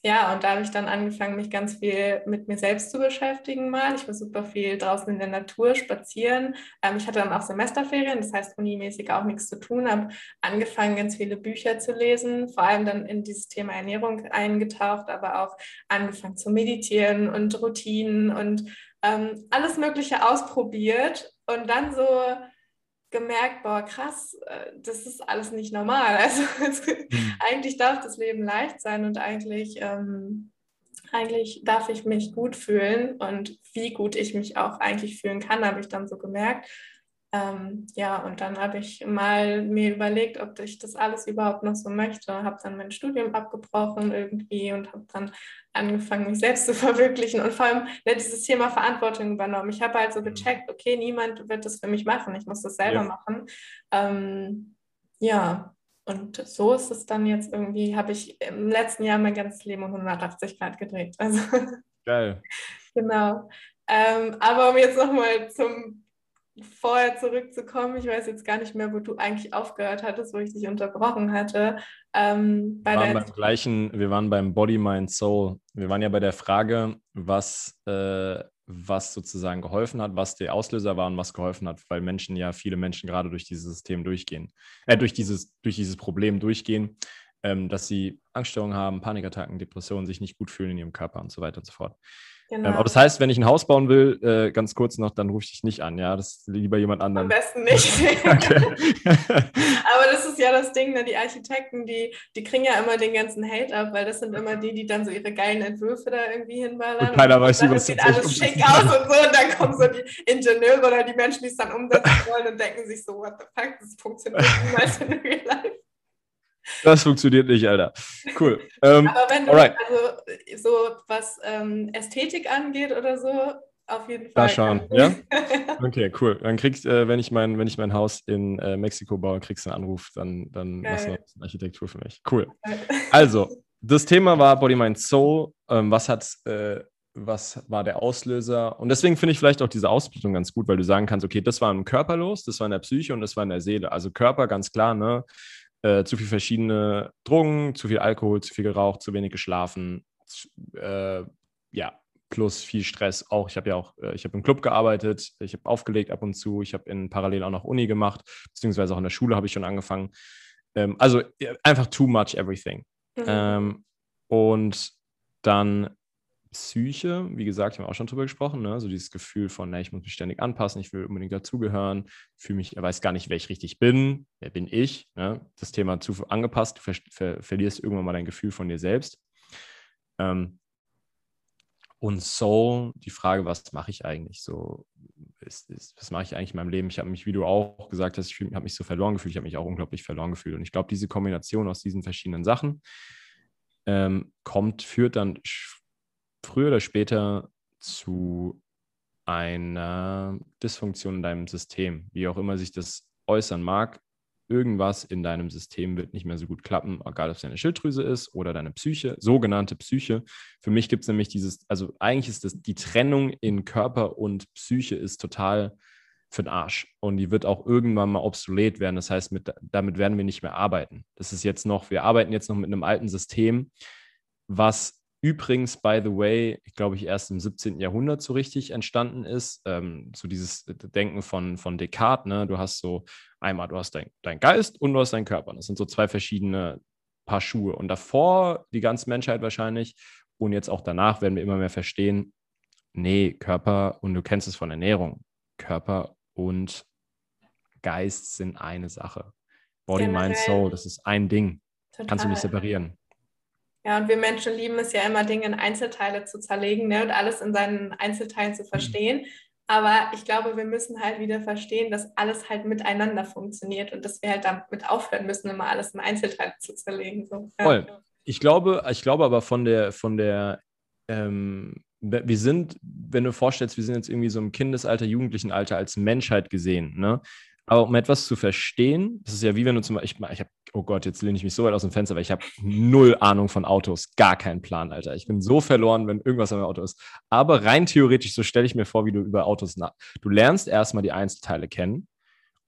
Ja, und da habe ich dann angefangen, mich ganz viel mit mir selbst zu beschäftigen mal. Ich war super viel draußen in der Natur, spazieren. Ich hatte dann auch Semesterferien, das heißt unimäßig auch nichts zu tun. Habe angefangen, ganz viele Bücher zu lesen, vor allem dann in dieses Thema Ernährung eingetaucht, aber auch angefangen zu meditieren und Routinen und alles Mögliche ausprobiert und dann so gemerkt, boah, krass, das ist alles nicht normal. Also eigentlich darf das Leben leicht sein und eigentlich darf ich mich gut fühlen und wie gut ich mich auch eigentlich fühlen kann, habe ich dann so gemerkt. Ja, und dann habe ich mal mir überlegt, ob ich das alles überhaupt noch so möchte. Habe dann mein Studium abgebrochen irgendwie und habe dann angefangen, mich selbst zu verwirklichen und vor allem dieses Thema Verantwortung übernommen. Ich habe halt so gecheckt, okay, niemand wird das für mich machen, ich muss das selber machen. Ja, und so ist es dann jetzt irgendwie, habe ich im letzten Jahr mein ganzes Leben um 180 Grad gedreht. Also, geil. Genau. Aber um jetzt nochmal zum vorher zurückzukommen, ich weiß jetzt gar nicht mehr, wo du eigentlich aufgehört hattest, wo ich dich unterbrochen hatte. Wir waren beim Body, Mind, Soul. Wir waren ja bei der Frage, was sozusagen geholfen hat, was der Auslöser war und was geholfen hat, weil viele Menschen gerade durch dieses System durchgehen, durch dieses Problem durchgehen, dass sie Angststörungen haben, Panikattacken, Depressionen, sich nicht gut fühlen in ihrem Körper und so weiter und so fort. Genau. Aber das heißt, wenn ich ein Haus bauen will, ganz kurz noch, dann rufe ich dich nicht an, ja? Das ist lieber jemand anderen. Am besten nicht. Aber das ist ja das Ding, ne? Die Architekten, die kriegen ja immer den ganzen Hate ab, weil das sind immer die dann so ihre geilen Entwürfe da irgendwie hinballern. Und keiner weiß, wie was sieht alles schick aus und so. Und dann kommen so die Ingenieure oder die Menschen, die es dann umsetzen wollen und denken sich so, what the fuck, das funktioniert niemals in real life. Das funktioniert nicht, Alter. Cool. Aber wenn du also so was Ästhetik angeht oder so, auf jeden Fall. Da schauen, ja? Okay, cool. Dann kriegst du, wenn ich mein Haus in Mexiko baue, kriegst du einen Anruf, dann machst du eine Architektur für mich. Cool. Also, das Thema war Body, Mind, Soul. Was war der Auslöser? Und deswegen finde ich vielleicht auch diese Ausbildung ganz gut, weil du sagen kannst, okay, das war im Körper los, das war in der Psyche und das war in der Seele. Also Körper, ganz klar, ne? Zu viel verschiedene Drogen, zu viel Alkohol, zu viel geraucht, zu wenig geschlafen, plus viel Stress auch. Ich habe im Club gearbeitet, ich habe aufgelegt ab und zu, ich habe parallel auch noch Uni gemacht, beziehungsweise auch in der Schule habe ich schon angefangen. Also einfach too much everything. Mhm. Und dann Psyche, wie gesagt, haben wir auch schon drüber gesprochen, ne? So dieses Gefühl von, ich muss mich ständig anpassen, ich will unbedingt dazugehören, ich weiß gar nicht, wer ich richtig bin, wer bin ich, ne? Das Thema zu angepasst, du verlierst irgendwann mal dein Gefühl von dir selbst. Und Soul, die Frage, was mache ich eigentlich so, was mache ich eigentlich in meinem Leben? Ich habe mich, wie du auch gesagt hast, ich habe mich so verloren gefühlt, ich habe mich auch unglaublich verloren gefühlt und ich glaube, diese Kombination aus diesen verschiedenen Sachen führt dann früher oder später zu einer Dysfunktion in deinem System, wie auch immer sich das äußern mag. Irgendwas in deinem System wird nicht mehr so gut klappen, egal ob es deine Schilddrüse ist oder deine Psyche, sogenannte Psyche. Für mich gibt es nämlich eigentlich ist das, die Trennung in Körper und Psyche ist total für den Arsch und die wird auch irgendwann mal obsolet werden. Das heißt, damit werden wir nicht mehr arbeiten. Wir arbeiten jetzt noch mit einem alten System, was übrigens, by the way, ich glaube, erst im 17. Jahrhundert so richtig entstanden ist, so dieses Denken von Descartes, ne? Du hast dein Geist und du hast deinen Körper. Das sind so zwei verschiedene Paar Schuhe. Und davor, die ganze Menschheit wahrscheinlich, und jetzt auch danach werden wir immer mehr verstehen, nee, Körper, und du kennst es von Ernährung, Körper und Geist sind eine Sache. Body, Mind, Soul, das ist ein Ding. Total. Kannst du nicht separieren. Ja, und wir Menschen lieben es ja immer, Dinge in Einzelteile zu zerlegen, ne, und alles in seinen Einzelteilen zu verstehen. Aber ich glaube, wir müssen halt wieder verstehen, dass alles halt miteinander funktioniert und dass wir halt damit aufhören müssen, immer alles in Einzelteile zu zerlegen. So. Voll. Ich glaube aber von der wir sind, wenn du vorstellst, wir sind jetzt irgendwie so im Kindesalter, Jugendlichenalter als Menschheit gesehen, ne? Aber um etwas zu verstehen, das ist ja wie wenn du zum Beispiel, oh Gott, jetzt lehne ich mich so weit aus dem Fenster, weil ich habe null Ahnung von Autos, gar keinen Plan, Alter. Ich bin so verloren, wenn irgendwas an meinem Auto ist. Aber rein theoretisch, so stelle ich mir vor, wie du über Autos Du lernst erstmal die Einzelteile kennen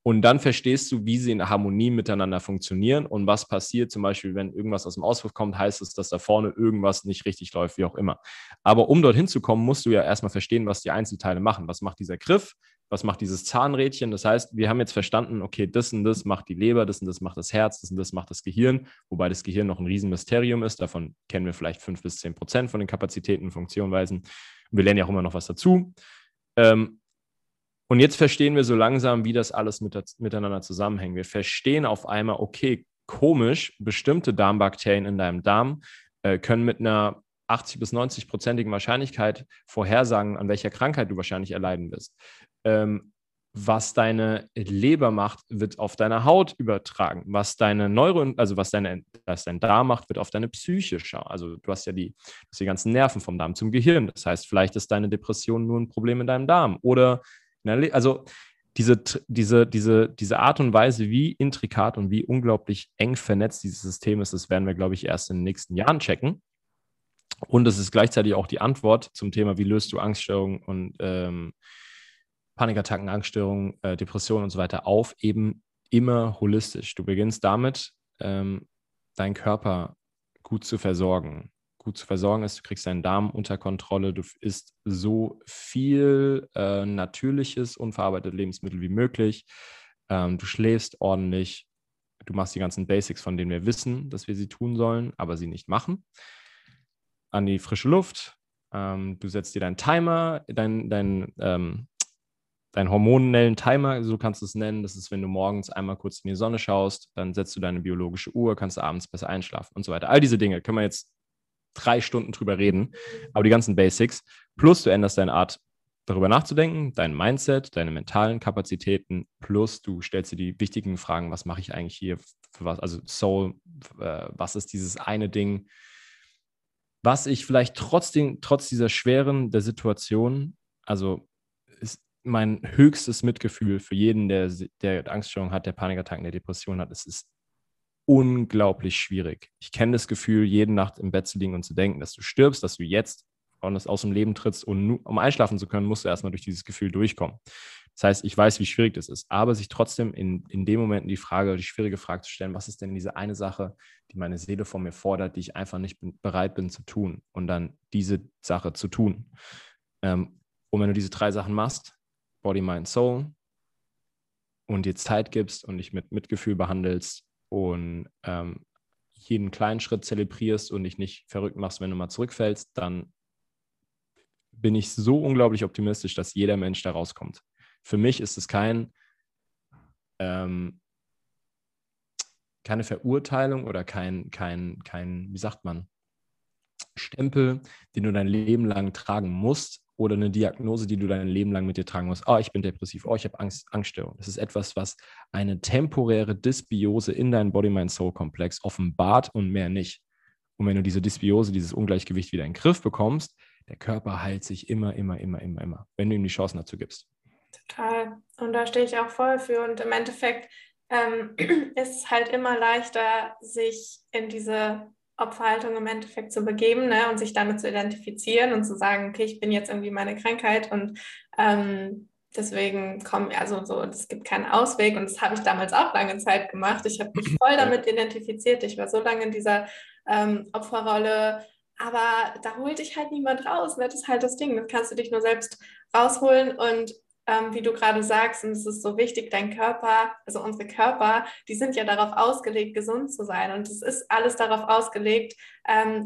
und dann verstehst du, wie sie in Harmonie miteinander funktionieren und was passiert, zum Beispiel, wenn irgendwas aus dem Auspuff kommt, heißt es, dass da vorne irgendwas nicht richtig läuft, wie auch immer. Aber um dorthin zu kommen, musst du ja erstmal verstehen, was die Einzelteile machen. Was macht dieser Griff? Was macht dieses Zahnrädchen? Das heißt, wir haben jetzt verstanden, okay, das und das macht die Leber, das und das macht das Herz, das und das macht das Gehirn, wobei das Gehirn noch ein Riesenmysterium ist. Davon kennen wir vielleicht 5-10% von den Kapazitäten, Funktionweisen. Wir lernen ja auch immer noch was dazu. Und jetzt verstehen wir so langsam, wie das alles miteinander zusammenhängt. Wir verstehen auf einmal, okay, komisch, bestimmte Darmbakterien in deinem Darm können mit einer 80-90%igen Wahrscheinlichkeit vorhersagen, an welcher Krankheit du wahrscheinlich erleiden wirst. Was deine Leber macht, wird auf deine Haut übertragen. Was deine Neuronen, also was dein Darm macht, wird auf deine Psyche schauen. Also du hast ja die ganzen Nerven vom Darm zum Gehirn. Das heißt, vielleicht ist deine Depression nur ein Problem in deinem Darm. Oder also diese Art und Weise, wie intrikat und wie unglaublich eng vernetzt dieses System ist, das werden wir, glaube ich, erst in den nächsten Jahren checken. Und es ist gleichzeitig auch die Antwort zum Thema, wie löst du Angststörungen und Panikattacken, Angststörungen, Depressionen und so weiter auf, eben immer holistisch. Du beginnst damit, deinen Körper gut zu versorgen. Gut zu versorgen ist, du kriegst deinen Darm unter Kontrolle, du isst so viel natürliches, unverarbeitete Lebensmittel wie möglich, du schläfst ordentlich, du machst die ganzen Basics, von denen wir wissen, dass wir sie tun sollen, aber sie nicht machen. An die frische Luft, du setzt dir deinen Timer, deinen hormonellen Timer, so kannst du es nennen, das ist, wenn du morgens einmal kurz in die Sonne schaust, dann setzt du deine biologische Uhr, kannst du abends besser einschlafen und so weiter. All diese Dinge können wir jetzt 3 Stunden drüber reden, aber die ganzen Basics, plus du änderst deine Art, darüber nachzudenken, dein Mindset, deine mentalen Kapazitäten, plus du stellst dir die wichtigen Fragen, was mache ich eigentlich hier, für was, also Soul, was ist dieses eine Ding, was ich vielleicht trotz dieser Schweren der Situation, also ist mein höchstes Mitgefühl für jeden, der Angststörung hat, der Panikattacken, der Depression hat, es ist unglaublich schwierig. Ich kenne das Gefühl, jede Nacht im Bett zu liegen und zu denken, dass du stirbst, dass du jetzt aus dem Leben trittst und nur, um einschlafen zu können, musst du erstmal durch dieses Gefühl durchkommen. Das heißt, ich weiß, wie schwierig das ist, aber sich trotzdem in dem Moment die schwierige Frage zu stellen, was ist denn diese eine Sache, die meine Seele von mir fordert, die ich einfach nicht bereit bin zu tun und dann diese Sache zu tun. Und wenn du diese 3 Sachen machst, Body, Mind, Soul, und dir Zeit gibst und dich mit Mitgefühl behandelst und jeden kleinen Schritt zelebrierst und dich nicht verrückt machst, wenn du mal zurückfällst, dann bin ich so unglaublich optimistisch, dass jeder Mensch da rauskommt. Für mich ist es keine Verurteilung oder kein, wie sagt man, Stempel, den du dein Leben lang tragen musst oder eine Diagnose, die du dein Leben lang mit dir tragen musst. Oh, ich bin depressiv, oh, ich habe Angststörung. Das ist etwas, was eine temporäre Dysbiose in deinem Body-Mind-Soul-Komplex offenbart und mehr nicht. Und wenn du diese Dysbiose, dieses Ungleichgewicht wieder in den Griff bekommst, der Körper heilt sich immer, immer, immer, immer, immer, wenn du ihm die Chancen dazu gibst. Total. Und da stehe ich auch voll für. Und im Endeffekt ist es halt immer leichter, sich in diese Opferhaltung im Endeffekt zu begeben, ne, und sich damit zu identifizieren und zu sagen, okay, ich bin jetzt irgendwie meine Krankheit und deswegen es gibt keinen Ausweg. Und das habe ich damals auch lange Zeit gemacht. Ich habe mich voll damit identifiziert. Ich war so lange in dieser Opferrolle, aber da holt dich halt niemand raus. Ne? Das ist halt das Ding. Das kannst du dich nur selbst rausholen und wie du gerade sagst, und es ist so wichtig, dein Körper, also unsere Körper, die sind ja darauf ausgelegt, gesund zu sein und es ist alles darauf ausgelegt,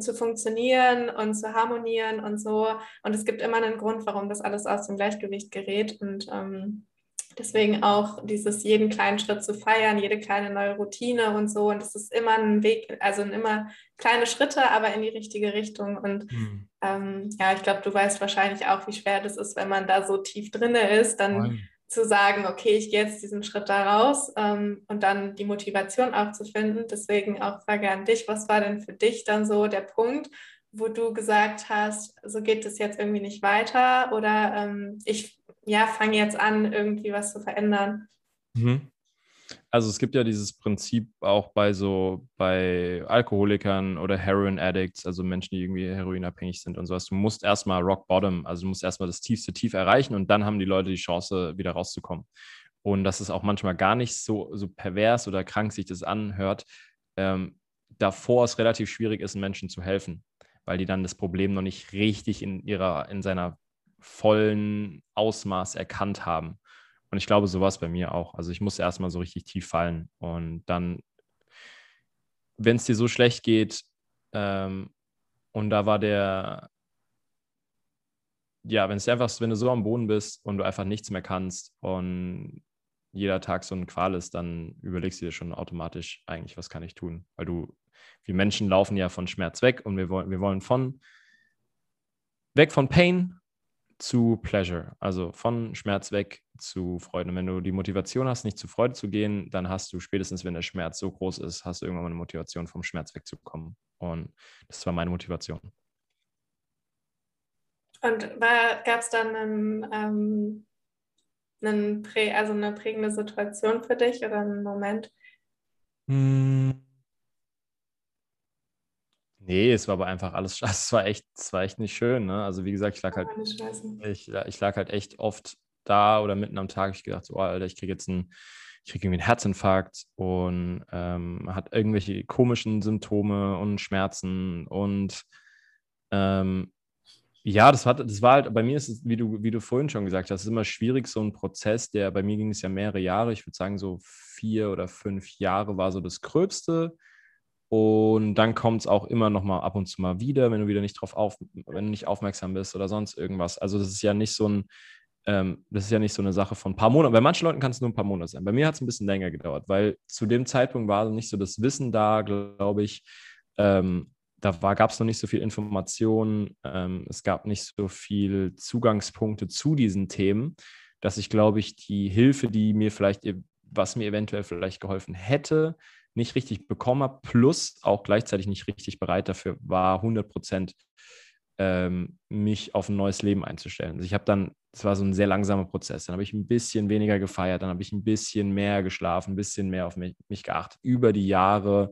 zu funktionieren und zu harmonieren und so, und es gibt immer einen Grund, warum das alles aus dem Gleichgewicht gerät und Deswegen auch dieses jeden kleinen Schritt zu feiern, jede kleine neue Routine und so. Und es ist immer ein Weg, also immer kleine Schritte, aber in die richtige Richtung. Und ja, ich glaube, du weißt wahrscheinlich auch, wie schwer das ist, wenn man da so tief drin ist, dann zu sagen, okay, ich gehe jetzt diesen Schritt da raus und dann die Motivation auch zu finden. Deswegen auch Frage an dich, was war denn für dich dann so der Punkt, wo du gesagt hast, so geht es jetzt irgendwie nicht weiter oder ich fange jetzt an, irgendwie was zu verändern. Also es gibt ja dieses Prinzip auch bei Alkoholikern oder Heroin-Addicts, also Menschen, die irgendwie heroinabhängig sind und sowas. Du musst erstmal Rock Bottom, also du musst erstmal das tiefste Tief erreichen und dann haben die Leute die Chance, wieder rauszukommen. Und das ist auch manchmal gar nicht so pervers oder krank sich das anhört, davor es relativ schwierig ist, Menschen zu helfen, weil die dann das Problem noch nicht richtig in seiner vollen Ausmaß erkannt haben. Und ich glaube, so war es bei mir auch. Also ich musste erstmal so richtig tief fallen. Und dann, wenn es dir so schlecht geht, und da war wenn du so am Boden bist und du einfach nichts mehr kannst und jeder Tag so ein Qual ist, dann überlegst du dir schon automatisch eigentlich, was kann ich tun? Weil wir Menschen laufen ja von Schmerz weg und wir wollen weg von Pain zu Pleasure, also von Schmerz weg zu Freude. Und wenn du die Motivation hast, nicht zu Freude zu gehen, dann hast du spätestens, wenn der Schmerz so groß ist, hast du irgendwann mal eine Motivation, vom Schmerz wegzukommen. Und das war meine Motivation. Und gab es dann eine prägende Situation für dich oder einen Moment? Nee, es war aber einfach alles, es war echt nicht schön, ne? Also wie gesagt, ich lag halt echt oft da oder mitten am Tag, ich gedacht, so, Alter, ich kriege irgendwie einen Herzinfarkt und hat irgendwelche komischen Symptome und Schmerzen und das war halt, bei mir ist es, wie du vorhin schon gesagt hast, ist immer schwierig, so ein Prozess, bei mir ging es ja mehrere Jahre, ich würde sagen so 4 oder 5 Jahre war so das Gröbste. Und dann kommt es auch immer noch mal ab und zu mal wieder, wenn du wieder nicht wenn du nicht aufmerksam bist oder sonst irgendwas. Also das ist ja nicht so eine Sache von ein paar Monaten. Bei manchen Leuten kann es nur ein paar Monate sein. Bei mir hat es ein bisschen länger gedauert, weil zu dem Zeitpunkt war nicht so das Wissen da, glaube ich. Gab es noch nicht so viel Informationen. Es gab nicht so viel Zugangspunkte zu diesen Themen, dass ich, glaube ich, die Hilfe, was mir eventuell vielleicht geholfen hätte, nicht richtig bekommen habe, plus auch gleichzeitig nicht richtig bereit dafür war, 100% mich auf ein neues Leben einzustellen. Also es war so ein sehr langsamer Prozess, dann habe ich ein bisschen weniger gefeiert, dann habe ich ein bisschen mehr geschlafen, ein bisschen mehr auf mich geachtet, über die Jahre,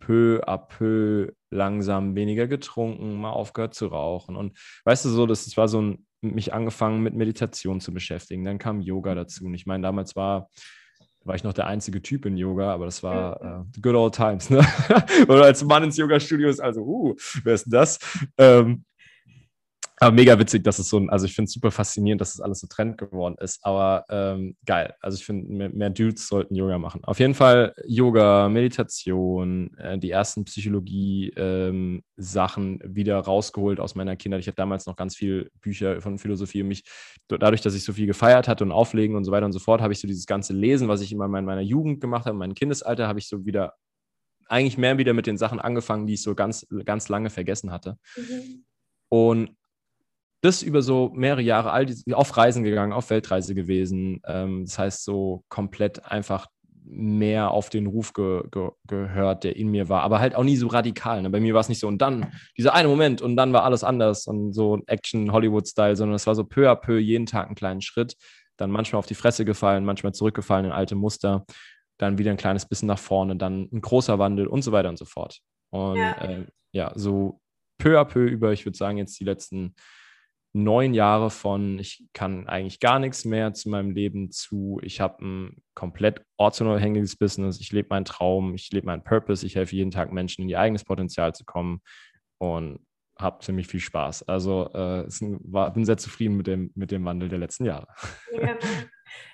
peu à peu, langsam weniger getrunken, mal aufgehört zu rauchen und weißt du so, das war mich angefangen mit Meditation zu beschäftigen, dann kam Yoga dazu und ich meine, damals war ich noch der einzige Typ in Yoga, aber das war good old times, ne? Oder als Mann ins Yoga-Studio ist, also, wer ist denn das? Aber mega witzig, dass es also ich finde es super faszinierend, dass es das alles so Trend geworden ist, aber geil. Also ich finde, mehr Dudes sollten Yoga machen. Auf jeden Fall Yoga, Meditation, die ersten Psychologie-Sachen wieder rausgeholt aus meiner Kindheit. Ich hatte damals noch ganz viele Bücher von Philosophie. Dadurch, dass ich so viel gefeiert hatte und Auflegen und so weiter und so fort, habe ich so dieses ganze Lesen, was ich immer in meiner Jugend gemacht habe, in meinem Kindesalter, habe ich so wieder eigentlich mehr wieder mit den Sachen angefangen, die ich so ganz, ganz lange vergessen hatte. Mhm. Und das über so mehrere Jahre, auf Reisen gegangen, auf Weltreise gewesen. Das heißt, so komplett einfach mehr auf den Ruf gehört, der in mir war. Aber halt auch nie so radikal. Ne? Bei mir war es nicht so, und dann, dieser eine Moment, und dann war alles anders. Und so Action-Hollywood-Style, sondern es war so peu à peu, jeden Tag einen kleinen Schritt. Dann manchmal auf die Fresse gefallen, manchmal zurückgefallen in alte Muster. Dann wieder ein kleines bisschen nach vorne, dann ein großer Wandel und so weiter und so fort. Und so peu à peu über, ich würde sagen, jetzt die letzten 9 Jahre von, ich kann eigentlich gar nichts mehr zu meinem Leben zu, ich habe ein komplett ortsunabhängiges Business, ich lebe meinen Traum, ich lebe meinen Purpose, ich helfe jeden Tag Menschen, in ihr eigenes Potenzial zu kommen und habe ziemlich viel Spaß. Also bin sehr zufrieden mit dem Wandel der letzten Jahre. Ja.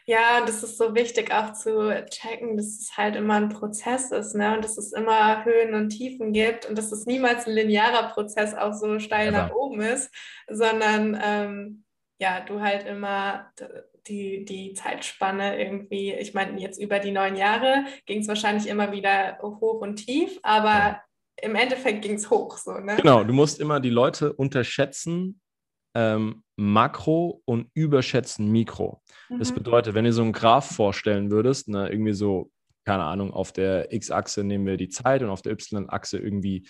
Ja, das ist so wichtig auch zu checken, dass es halt immer ein Prozess ist, ne? Und dass es immer Höhen und Tiefen gibt und dass es niemals ein linearer Prozess auch so steil nach oben ist, sondern du halt immer die Zeitspanne irgendwie, ich meine, jetzt über die 9 Jahre ging es wahrscheinlich immer wieder hoch und tief, aber im Endeffekt ging es hoch. So, ne? Genau, du musst immer die Leute unterschätzen, Makro, und überschätzen Mikro. Mhm. Das bedeutet, wenn du so einen Graph vorstellen würdest, ne, irgendwie so, keine Ahnung, auf der X-Achse nehmen wir die Zeit und auf der Y-Achse irgendwie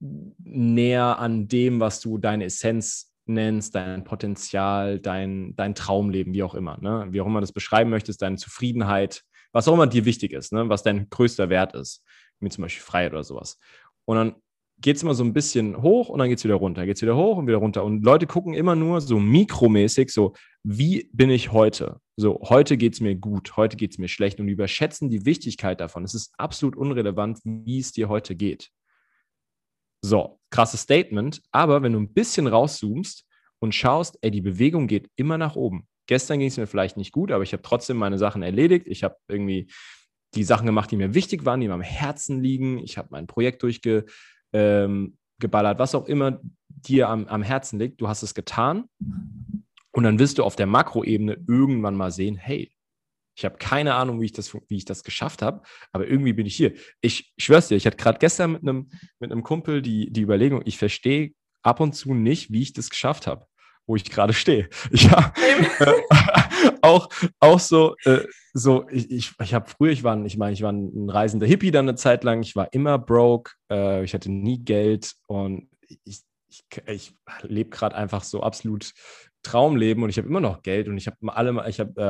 näher an dem, was du deine Essenz nennst, dein Potenzial, dein Traumleben, wie auch immer. Ne? Wie auch immer du das beschreiben möchtest, deine Zufriedenheit, was auch immer dir wichtig ist, ne? Was dein größter Wert ist, wie zum Beispiel Freiheit oder sowas. Und dann geht es immer so ein bisschen hoch und dann geht es wieder runter, geht es wieder hoch und wieder runter. Und Leute gucken immer nur so mikromäßig, so wie bin ich heute? So, heute geht es mir gut, heute geht es mir schlecht, und überschätzen die Wichtigkeit davon. Es ist absolut unrelevant, wie es dir heute geht. So, krasses Statement, aber wenn du ein bisschen rauszoomst und schaust, ey, die Bewegung geht immer nach oben. Gestern ging es mir vielleicht nicht gut, aber ich habe trotzdem meine Sachen erledigt. Ich habe irgendwie die Sachen gemacht, die mir wichtig waren, die mir am Herzen liegen. Ich habe mein Projekt geballert, was auch immer dir am Herzen liegt. Du hast es getan, und dann wirst du auf der Makroebene irgendwann mal sehen, hey, ich habe keine Ahnung, wie ich das geschafft habe, aber irgendwie bin ich hier. Ich schwör's dir, ich hatte gerade gestern mit einem Kumpel die Überlegung, ich verstehe ab und zu nicht, wie ich das geschafft habe, wo ich gerade stehe. Ja, auch so, ich war ein reisender Hippie dann eine Zeit lang, ich war immer broke, ich hatte nie Geld, und ich lebe gerade einfach so absolut Traumleben, und ich habe immer noch Geld, und ich habe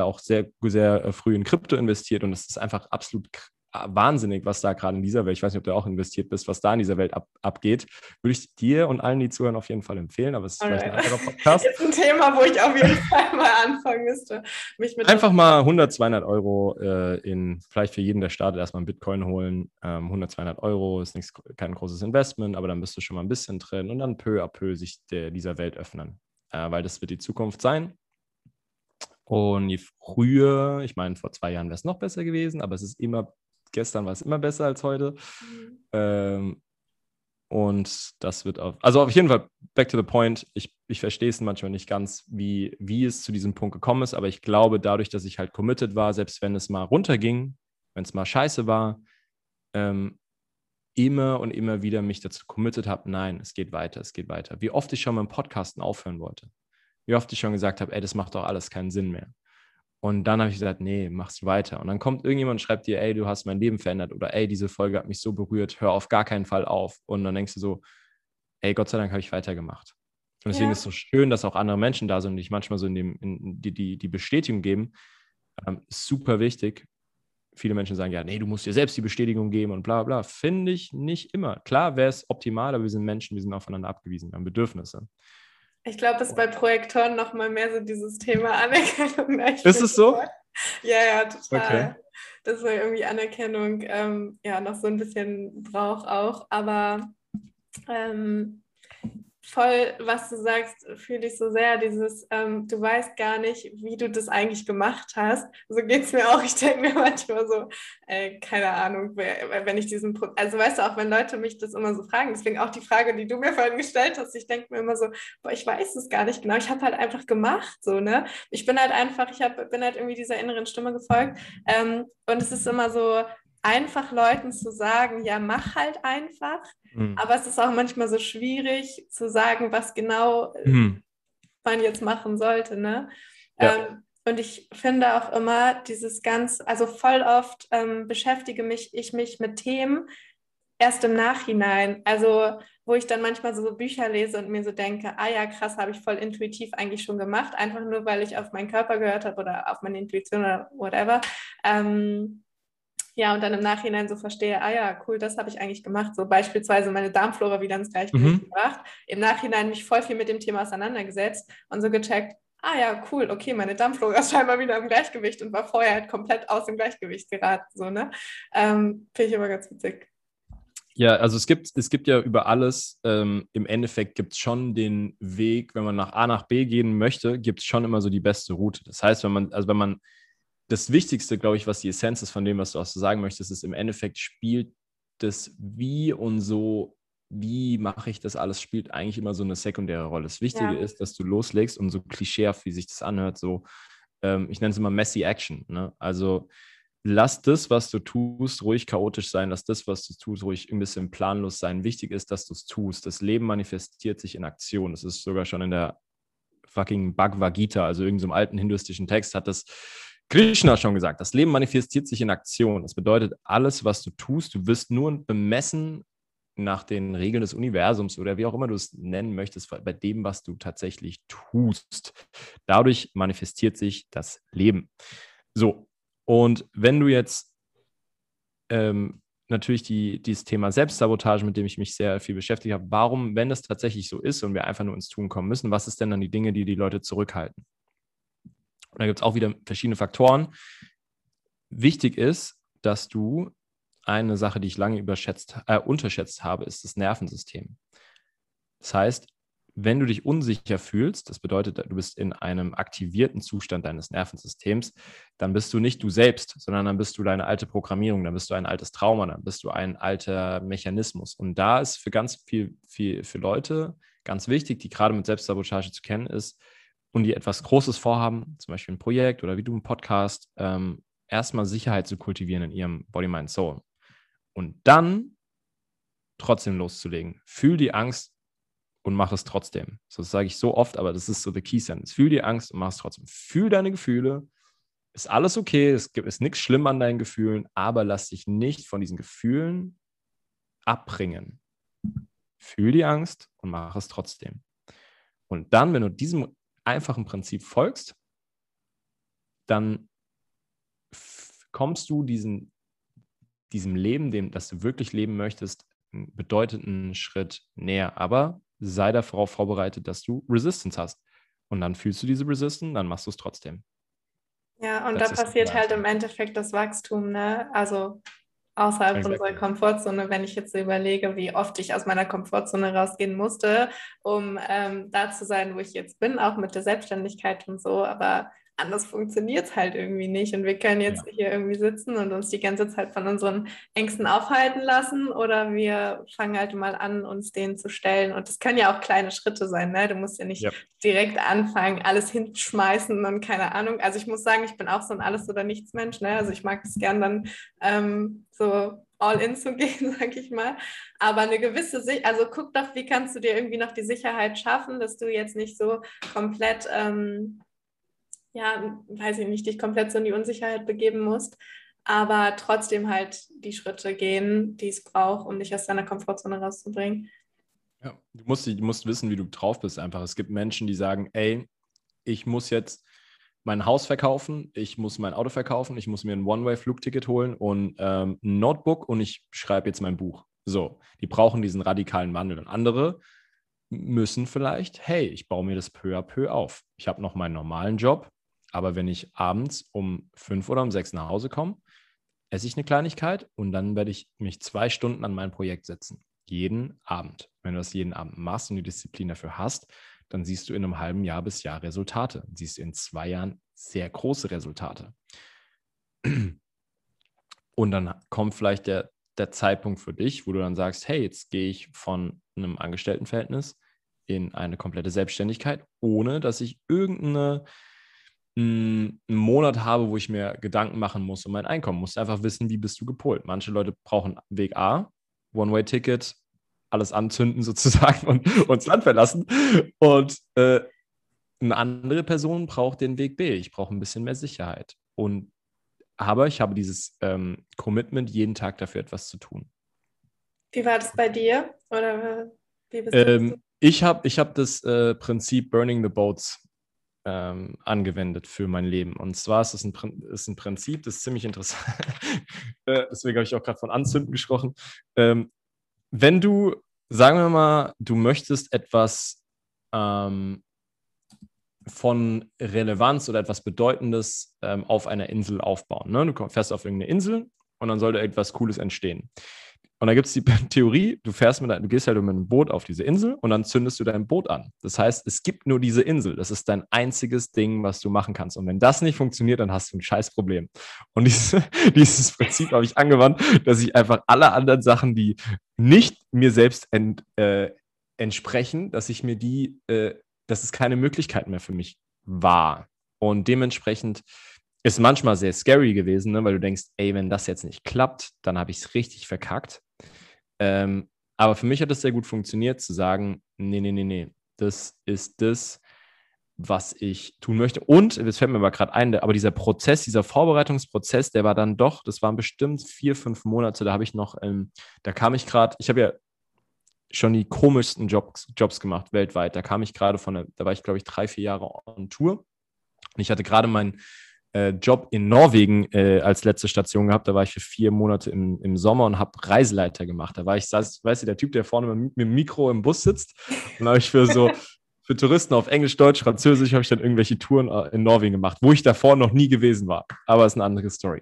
auch sehr, sehr früh in Krypto investiert, und es ist einfach absolut wahnsinnig, was da gerade in dieser Welt, ich weiß nicht, ob du auch investiert bist, was da in dieser Welt abgeht, würde ich dir und allen, die zuhören, auf jeden Fall empfehlen, aber es ist vielleicht ein anderer Podcast. Das ist ein Thema, wo ich auf jeden Fall mal anfangen müsste. Einfach mal 100, 200 Euro vielleicht für jeden, der startet, erstmal einen Bitcoin holen, 100, 200 Euro ist kein großes Investment, aber dann bist du schon mal ein bisschen drin, und dann peu à peu sich dieser Welt öffnen. Weil das wird die Zukunft sein. Und je früher, ich meine, vor 2 Jahren wäre es noch besser gewesen, aber gestern war es immer besser als heute. Mhm. Und das wird auf jeden Fall, back to the point, ich verstehe es manchmal nicht ganz, wie es zu diesem Punkt gekommen ist, aber ich glaube, dadurch, dass ich halt committed war, selbst wenn es mal runterging, wenn es mal scheiße war, immer und immer wieder mich dazu committed habe, nein, es geht weiter, es geht weiter. Wie oft ich schon mit dem Podcasten aufhören wollte. Wie oft ich schon gesagt habe, ey, das macht doch alles keinen Sinn mehr. Und dann habe ich gesagt, nee, mach's weiter. Und dann kommt irgendjemand und schreibt dir, ey, du hast mein Leben verändert, oder ey, diese Folge hat mich so berührt, hör auf gar keinen Fall auf. Und dann denkst du so, ey, Gott sei Dank habe ich weitergemacht. Und deswegen ist es so schön, dass auch andere Menschen da sind und dich manchmal so die Bestätigung geben. Super wichtig. Viele Menschen sagen, ja, nee, du musst dir selbst die Bestätigung geben und bla bla. Finde ich nicht immer. Klar wäre es optimal, aber wir sind Menschen, wir sind aufeinander abgewiesen, wir haben Bedürfnisse. Ich glaube, dass bei Projektoren nochmal mehr so dieses Thema Anerkennung. Ist es so? Ja, total. Okay. Dass man irgendwie Anerkennung noch so ein bisschen braucht auch. Aber voll, was du sagst, fühle ich so sehr, dieses, du weißt gar nicht, wie du das eigentlich gemacht hast. So geht es mir auch. Ich denke mir manchmal so, keine Ahnung, wenn ich diesen Prozess, also weißt du, auch wenn Leute mich das immer so fragen, deswegen auch die Frage, die du mir vorhin gestellt hast, ich denke mir immer so, boah, ich weiß es gar nicht genau, ich habe halt einfach gemacht, so, ne? Ich bin halt einfach, bin halt irgendwie dieser inneren Stimme gefolgt, und es ist immer so, einfach Leuten zu sagen, ja, mach halt einfach, aber es ist auch manchmal so schwierig zu sagen, was genau man jetzt machen sollte, ne? Ja. Und ich finde auch immer dieses ganz, also voll oft beschäftige ich mich mit Themen erst im Nachhinein, also wo ich dann manchmal so Bücher lese und mir so denke, ah ja, krass, habe ich voll intuitiv eigentlich schon gemacht, einfach nur, weil ich auf meinen Körper gehört habe oder auf meine Intuition oder whatever, ja, und dann im Nachhinein so verstehe, ah ja, cool, das habe ich eigentlich gemacht. So beispielsweise meine Darmflora wieder ins Gleichgewicht gebracht. Im Nachhinein mich voll viel mit dem Thema auseinandergesetzt und so gecheckt, ah ja, cool, okay, meine Darmflora ist scheinbar wieder im Gleichgewicht und war vorher halt komplett aus dem Gleichgewicht geraten. So, ne? Finde ich immer ganz witzig. Ja, also es gibt ja über alles, im Endeffekt gibt es schon den Weg, wenn man nach A nach B gehen möchte, gibt es schon immer so die beste Route. Das heißt, wenn man das Wichtigste, glaube ich, was die Essenz ist von dem, was du auch so sagen möchtest, ist im Endeffekt spielt das Wie und so, wie mache ich das alles, spielt eigentlich immer so eine sekundäre Rolle. Das Wichtige ist, dass du loslegst, und so klischeehaft, wie sich das anhört, so ich nenne es immer messy action, ne? Also lass das, was du tust, ruhig chaotisch sein, lass das, was du tust, ruhig ein bisschen planlos sein. Wichtig ist, dass du es tust. Das Leben manifestiert sich in Aktion. Das ist sogar schon in der fucking Bhagavad Gita, also irgendeinem alten hinduistischen Text, hat das Krishna schon gesagt. Das Leben manifestiert sich in Aktion. Das bedeutet, alles, was du tust, du wirst nur bemessen nach den Regeln des Universums oder wie auch immer du es nennen möchtest, bei dem, was du tatsächlich tust. Dadurch manifestiert sich das Leben. So, und wenn du jetzt natürlich dieses Thema Selbstsabotage, mit dem ich mich sehr viel beschäftigt habe, warum, wenn das tatsächlich so ist und wir einfach nur ins Tun kommen müssen, was ist denn dann die Dinge, die die Leute zurückhalten? Und da gibt es auch wieder verschiedene Faktoren. Wichtig ist, dass du eine Sache, die ich lange unterschätzt habe, ist das Nervensystem. Das heißt, wenn du dich unsicher fühlst, das bedeutet, du bist in einem aktivierten Zustand deines Nervensystems, dann bist du nicht du selbst, sondern dann bist du deine alte Programmierung, dann bist du ein altes Trauma, dann bist du ein alter Mechanismus. Und da ist für ganz viel für Leute ganz wichtig, die gerade mit Selbstsabotage zu kennen ist und die etwas Großes vorhaben, zum Beispiel ein Projekt oder wie du einen Podcast, erstmal Sicherheit zu kultivieren in ihrem Body, Mind, Soul. Und dann trotzdem loszulegen. Fühl die Angst und mach es trotzdem. So, das sage ich so oft, aber das ist so the key sentence. Fühl die Angst und mach es trotzdem. Fühl deine Gefühle. Ist alles okay, ist nichts schlimm an deinen Gefühlen, aber lass dich nicht von diesen Gefühlen abbringen. Fühl die Angst und mach es trotzdem. Und dann, wenn du diesem einfachen Prinzip folgst, dann kommst du diesem Leben, das du wirklich leben möchtest, einen bedeutenden Schritt näher. Aber sei darauf vorbereitet, dass du Resistance hast. Und dann fühlst du diese Resistance, dann machst du es trotzdem. Ja, und da passiert halt im Endeffekt das Wachstum, ne? Also außerhalb unserer Komfortzone, wenn ich jetzt so überlege, wie oft ich aus meiner Komfortzone rausgehen musste, um da zu sein, wo ich jetzt bin, auch mit der Selbstständigkeit und so, aber anders funktioniert es halt irgendwie nicht und wir können jetzt hier irgendwie sitzen und uns die ganze Zeit von unseren Ängsten aufhalten lassen oder wir fangen halt mal an, uns denen zu stellen und das können ja auch kleine Schritte sein, ne? Du musst ja nicht direkt anfangen, alles hinschmeißen und keine Ahnung, also ich muss sagen, ich bin auch so ein Alles-oder-nichts-Mensch, ne? Also ich mag es gern dann so all in zu gehen, sag ich mal, aber eine gewisse Sicherheit, also guck doch, wie kannst du dir irgendwie noch die Sicherheit schaffen, dass du jetzt nicht so komplett dich komplett so in die Unsicherheit begeben musst, aber trotzdem halt die Schritte gehen, die es braucht, um dich aus deiner Komfortzone rauszubringen. Ja, du musst wissen, wie du drauf bist einfach. Es gibt Menschen, die sagen, ey, ich muss jetzt mein Haus verkaufen, ich muss mein Auto verkaufen, ich muss mir ein One-Way-Flugticket holen und ein Notebook und ich schreibe jetzt mein Buch. So, die brauchen diesen radikalen Wandel. Und andere müssen vielleicht, hey, ich baue mir das peu à peu auf. Ich habe noch meinen normalen Job, aber wenn ich abends um 5 oder um 6 nach Hause komme, esse ich eine Kleinigkeit und dann werde ich mich 2 Stunden an mein Projekt setzen. Jeden Abend. Wenn du das jeden Abend machst und die Disziplin dafür hast, dann siehst du in einem halben Jahr bis Jahr Resultate. Dann siehst du in 2 Jahren sehr große Resultate. Und dann kommt vielleicht der Zeitpunkt für dich, wo du dann sagst, hey, jetzt gehe ich von einem Angestelltenverhältnis in eine komplette Selbstständigkeit, ohne dass ich einen Monat habe, wo ich mir Gedanken machen muss um mein Einkommen. Musst einfach wissen, wie bist du gepolt. Manche Leute brauchen Weg A, One-Way-Ticket, alles anzünden sozusagen und das Land verlassen. Und eine andere Person braucht den Weg B. Ich brauche ein bisschen mehr Sicherheit. Aber ich habe dieses Commitment, jeden Tag dafür etwas zu tun. Wie war das bei dir? Oder wie bist du? Ich hab das Prinzip Burning the Boats angewendet für mein Leben. Und zwar ist es ein Prinzip, das ist ziemlich interessant. Deswegen habe ich auch gerade von Anzünden gesprochen. Wenn du, sagen wir mal, du möchtest etwas von Relevanz oder etwas Bedeutendes auf einer Insel aufbauen. Ne? Du fährst auf irgendeine Insel und dann soll da etwas Cooles entstehen. Und da gibt es die Theorie, du gehst halt mit einem Boot auf diese Insel und dann zündest du dein Boot an. Das heißt, es gibt nur diese Insel. Das ist dein einziges Ding, was du machen kannst. Und wenn das nicht funktioniert, dann hast du ein Scheißproblem. Und dieses Prinzip habe ich angewandt, dass ich einfach alle anderen Sachen, die nicht mir selbst entsprechen, dass es keine Möglichkeit mehr für mich war. Und dementsprechend ist manchmal sehr scary gewesen, ne? Weil du denkst, ey, wenn das jetzt nicht klappt, dann habe ich es richtig verkackt. Aber für mich hat es sehr gut funktioniert, zu sagen, nee, das ist das, was ich tun möchte. Und, das fällt mir aber gerade ein, aber dieser Prozess, dieser Vorbereitungsprozess, der war dann doch, das waren bestimmt 4-5 Monate, da habe ich noch, da kam ich gerade, ich habe ja schon die komischsten Jobs gemacht weltweit, da kam ich gerade da war ich glaube ich 3-4 Jahre on Tour und ich hatte gerade meinen Job in Norwegen als letzte Station gehabt, da war ich für 4 Monate im Sommer und habe Reiseleiter gemacht, weißt du, der Typ, der vorne mit dem Mikro im Bus sitzt, und habe ich für Touristen auf Englisch, Deutsch, Französisch habe ich dann irgendwelche Touren in Norwegen gemacht, wo ich davor noch nie gewesen war. Aber ist eine andere Story.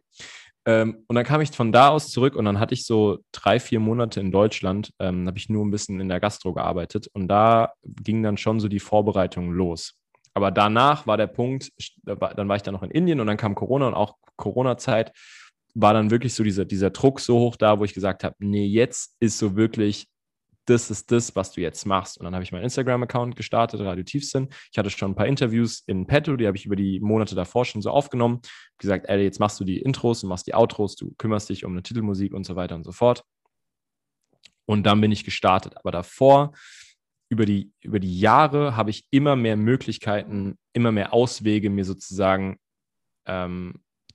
Und dann kam ich von da aus zurück und dann hatte ich so 3-4 Monate in Deutschland, habe ich nur ein bisschen in der Gastro gearbeitet und da ging dann schon so die Vorbereitung los. Aber danach war der Punkt, dann war ich dann noch in Indien und dann kam Corona und auch Corona-Zeit war dann wirklich so dieser Druck so hoch da, wo ich gesagt habe, nee, jetzt ist so wirklich... Das ist das, was du jetzt machst. Und dann habe ich meinen Instagram-Account gestartet, Radio Tiefsinn. Ich hatte schon ein paar Interviews in petto, die habe ich über die Monate davor schon so aufgenommen. Ich habe gesagt, ey, jetzt machst du die Intros, du machst die Outros, du kümmerst dich um eine Titelmusik und so weiter und so fort. Und dann bin ich gestartet. Aber davor, über die Jahre, habe ich immer mehr Möglichkeiten, immer mehr Auswege mir sozusagen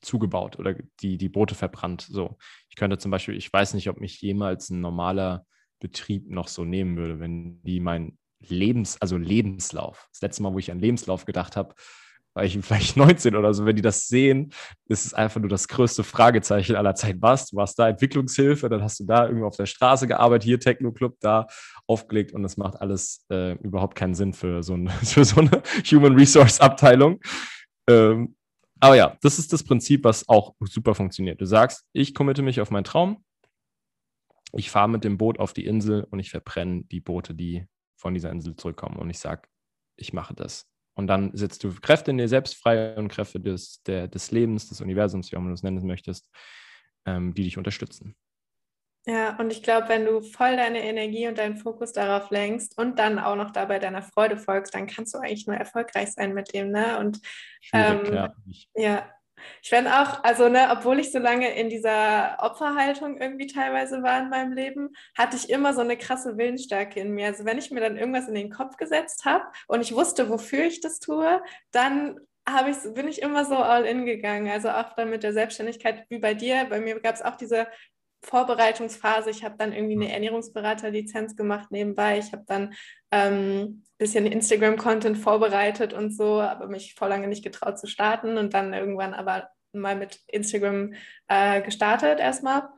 zugebaut oder die Brote verbrannt. So, ich könnte zum Beispiel, ich weiß nicht, ob mich jemals ein normaler Betrieb noch so nehmen würde, wenn die meinen Lebenslauf, das letzte Mal, wo ich an Lebenslauf gedacht habe, war ich vielleicht 19 oder so, wenn die das sehen, ist es einfach nur das größte Fragezeichen aller Zeit. Du warst da Entwicklungshilfe, dann hast du da irgendwo auf der Straße gearbeitet, hier Techno-Club, da aufgelegt und das macht alles überhaupt keinen Sinn für so eine Human Resource Abteilung. Aber ja, das ist das Prinzip, was auch super funktioniert. Du sagst, ich committe mich auf meinen Traum, ich fahre mit dem Boot auf die Insel und ich verbrenne die Boote, die von dieser Insel zurückkommen. Und ich sage, ich mache das. Und dann setzt du Kräfte in dir selbst frei und Kräfte des Lebens, des Universums, wie auch immer du es nennen möchtest, die dich unterstützen. Ja, und ich glaube, wenn du voll deine Energie und deinen Fokus darauf lenkst und dann auch noch dabei deiner Freude folgst, dann kannst du eigentlich nur erfolgreich sein mit dem, ne? Und ja. Ich finde auch, also ne, obwohl ich so lange in dieser Opferhaltung irgendwie teilweise war in meinem Leben, hatte ich immer so eine krasse Willensstärke in mir. Also wenn ich mir dann irgendwas in den Kopf gesetzt habe und ich wusste, wofür ich das tue, dann bin ich immer so all in gegangen. Also auch dann mit der Selbstständigkeit wie bei dir. Bei mir gab es auch diese Vorbereitungsphase. Ich habe dann irgendwie eine Ernährungsberaterlizenz gemacht nebenbei. Ich habe dann ein bisschen Instagram-Content vorbereitet und so, aber mich vor lange nicht getraut zu starten und dann irgendwann aber mal mit Instagram gestartet erstmal.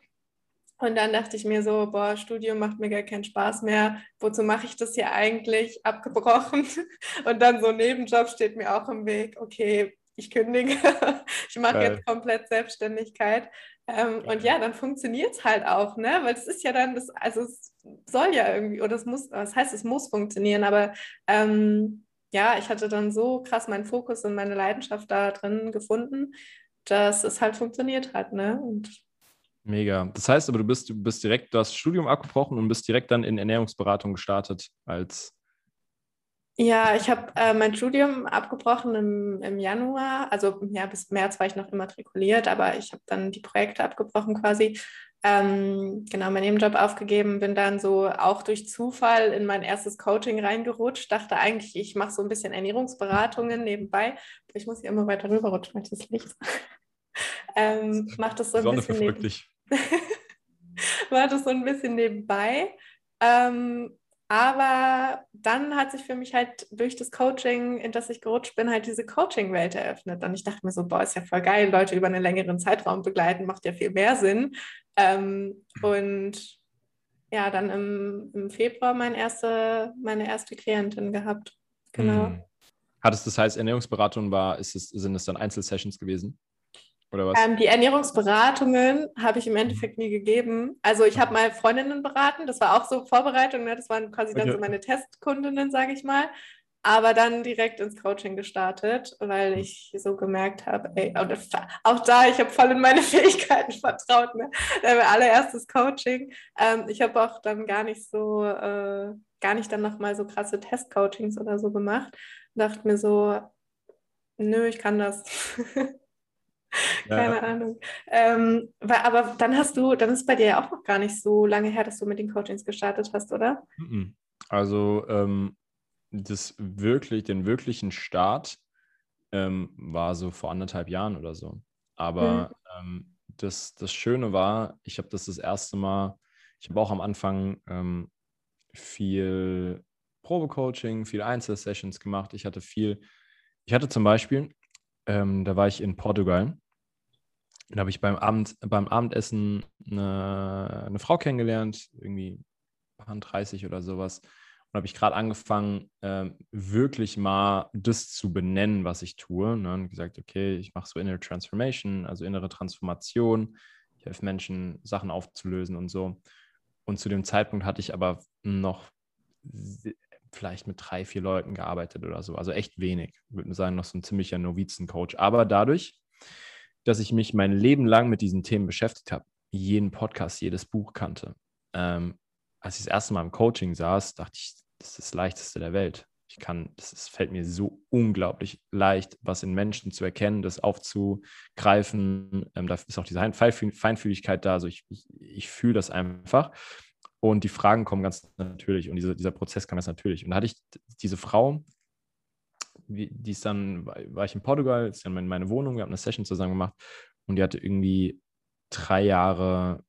Und dann dachte ich mir so, boah, Studium macht mir gar keinen Spaß mehr. Wozu mache ich das hier eigentlich? Abgebrochen. Und dann so ein Nebenjob steht mir auch im Weg. Okay, ich kündige. Ich mache jetzt komplett Selbstständigkeit. Und ja, dann funktioniert es halt auch, ne? Weil es ist ja dann, es soll ja irgendwie, oder es muss, das heißt, es muss funktionieren, aber ja, ich hatte dann so krass meinen Fokus und meine Leidenschaft da drin gefunden, dass es halt funktioniert hat, ne? Und mega. Das heißt aber, du bist direkt, du hast das Studium abgebrochen und bist direkt dann in Ernährungsberatung gestartet als... Ja, ich habe mein Studium abgebrochen im Januar, also ja, bis März war ich noch immatrikuliert, aber ich habe dann die Projekte abgebrochen quasi, genau, meinen Nebenjob aufgegeben, bin dann so auch durch Zufall in mein erstes Coaching reingerutscht, dachte eigentlich, ich mache so ein bisschen Ernährungsberatungen nebenbei, ich muss hier immer weiter rüberrutschen, weil ich das Licht mache das so ein bisschen nebenbei, aber dann hat sich für mich halt durch das Coaching, in das ich gerutscht bin, halt diese Coaching-Welt eröffnet. Und ich dachte mir so, boah, ist ja voll geil, Leute über einen längeren Zeitraum begleiten, macht ja viel mehr Sinn. Und ja, dann im Februar meine erste Klientin gehabt. Genau. Hm. Das heißt, Ernährungsberatung sind es dann Einzelsessions gewesen? Oder was? Die Ernährungsberatungen habe ich im Endeffekt nie gegeben. Also ich habe mal Freundinnen beraten, das war auch so Vorbereitung, ne? Das waren quasi dann so meine Testkundinnen, sage ich mal, aber dann direkt ins Coaching gestartet, weil ich so gemerkt habe, ey, auch da, ich habe voll in meine Fähigkeiten vertraut, ne? Mein allererstes Coaching. Ich habe auch dann gar nicht dann nochmal so krasse Testcoachings oder so gemacht. Dachte mir so, Nö, ich kann das. Keine Ahnung. Aber dann ist bei dir ja auch noch gar nicht so lange her, dass du mit den Coachings gestartet hast, oder? Also den wirklichen Start war so vor 1,5 Jahren oder so. Aber das Schöne war, ich habe das erste Mal, ich habe auch am Anfang viel Probecoaching, viel Einzelsessions gemacht. Ich hatte zum Beispiel, da war ich in Portugal, da habe ich beim Abendessen eine Frau kennengelernt, irgendwie 30 oder sowas. Und habe ich gerade angefangen, wirklich mal das zu benennen, was ich tue. Ne? Und gesagt, okay, ich mache so Inner Transformation, also innere Transformation. Ich helfe Menschen, Sachen aufzulösen und so. Und zu dem Zeitpunkt hatte ich aber noch vielleicht mit 3-4 Leuten gearbeitet oder so. Also echt wenig. Würde man sagen, noch so ein ziemlicher Novizencoach. Aber dadurch, dass ich mich mein Leben lang mit diesen Themen beschäftigt habe, jeden Podcast, jedes Buch kannte, als ich das erste Mal im Coaching saß, dachte ich, das ist das Leichteste der Welt. Das fällt mir so unglaublich leicht, was in Menschen zu erkennen, das aufzugreifen. Da ist auch diese Feinfühligkeit da. Also ich fühle das einfach. Und die Fragen kommen ganz natürlich. Und dieser Prozess kam ganz natürlich. Und da hatte ich diese Frau, die ist dann, war ich in Portugal, ist dann in meine Wohnung, wir haben eine Session zusammen gemacht. Und die hatte irgendwie 3 Jahre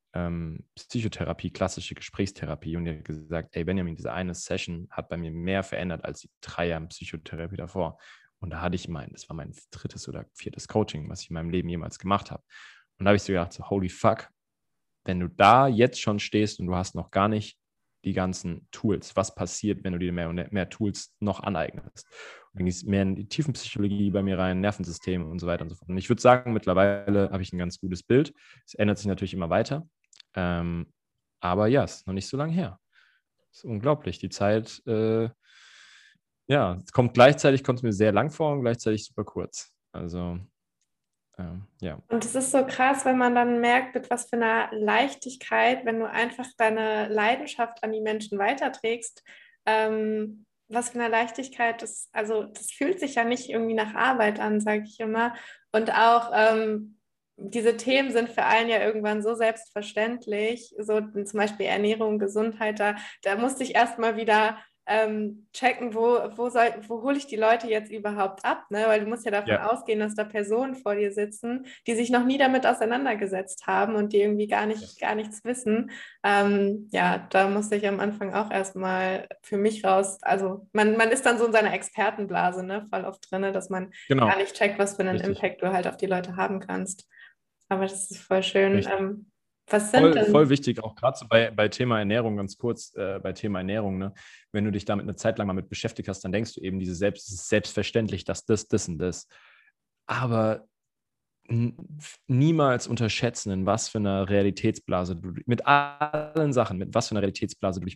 Psychotherapie, klassische Gesprächstherapie, und die hat gesagt, ey Benjamin, diese eine Session hat bei mir mehr verändert als die 3 Jahre Psychotherapie davor. Und da hatte ich das war mein 3. oder 4. Coaching, was ich in meinem Leben jemals gemacht habe. Und da habe ich so gedacht, so, holy fuck, wenn du da jetzt schon stehst und du hast noch gar nicht die ganzen Tools, was passiert, wenn du dir mehr und mehr Tools noch aneignest? Und dann ging es mehr in die Tiefenpsychologie bei mir rein, Nervensysteme und so weiter und so fort. Und ich würde sagen, mittlerweile habe ich ein ganz gutes Bild. Es ändert sich natürlich immer weiter. Aber ja, es ist noch nicht so lange her. Es ist unglaublich. Die Zeit, kommt es mir sehr lang vor und gleichzeitig super kurz. Also, ja. Und es ist so krass, wenn man dann merkt, mit was für einer Leichtigkeit, wenn du einfach deine Leidenschaft an die Menschen weiterträgst, was für eine Leichtigkeit, das fühlt sich ja nicht irgendwie nach Arbeit an, sage ich immer. Und auch, diese Themen sind für einen ja irgendwann so selbstverständlich, so zum Beispiel Ernährung, Gesundheit, da musste ich erstmal wieder checken, wo hole ich die Leute jetzt überhaupt ab, ne? Weil du musst ja davon ausgehen, dass da Personen vor dir sitzen, die sich noch nie damit auseinandergesetzt haben und die irgendwie gar nichts wissen. Da musste ich am Anfang auch erstmal für mich raus, also man ist dann so in seiner Expertenblase, ne? Voll oft drin, dass man gar nicht checkt, was für einen Impact du halt auf die Leute haben kannst. Aber das ist voll schön. Was sind denn? Voll wichtig, auch gerade so bei Thema Ernährung, ganz kurz, bei Thema Ernährung, ne? Wenn du dich damit eine Zeit lang mal mit beschäftigt hast, dann denkst du eben, es ist selbstverständlich, dass das und das. Aber niemals unterschätzen, in was für einer Realitätsblase du dich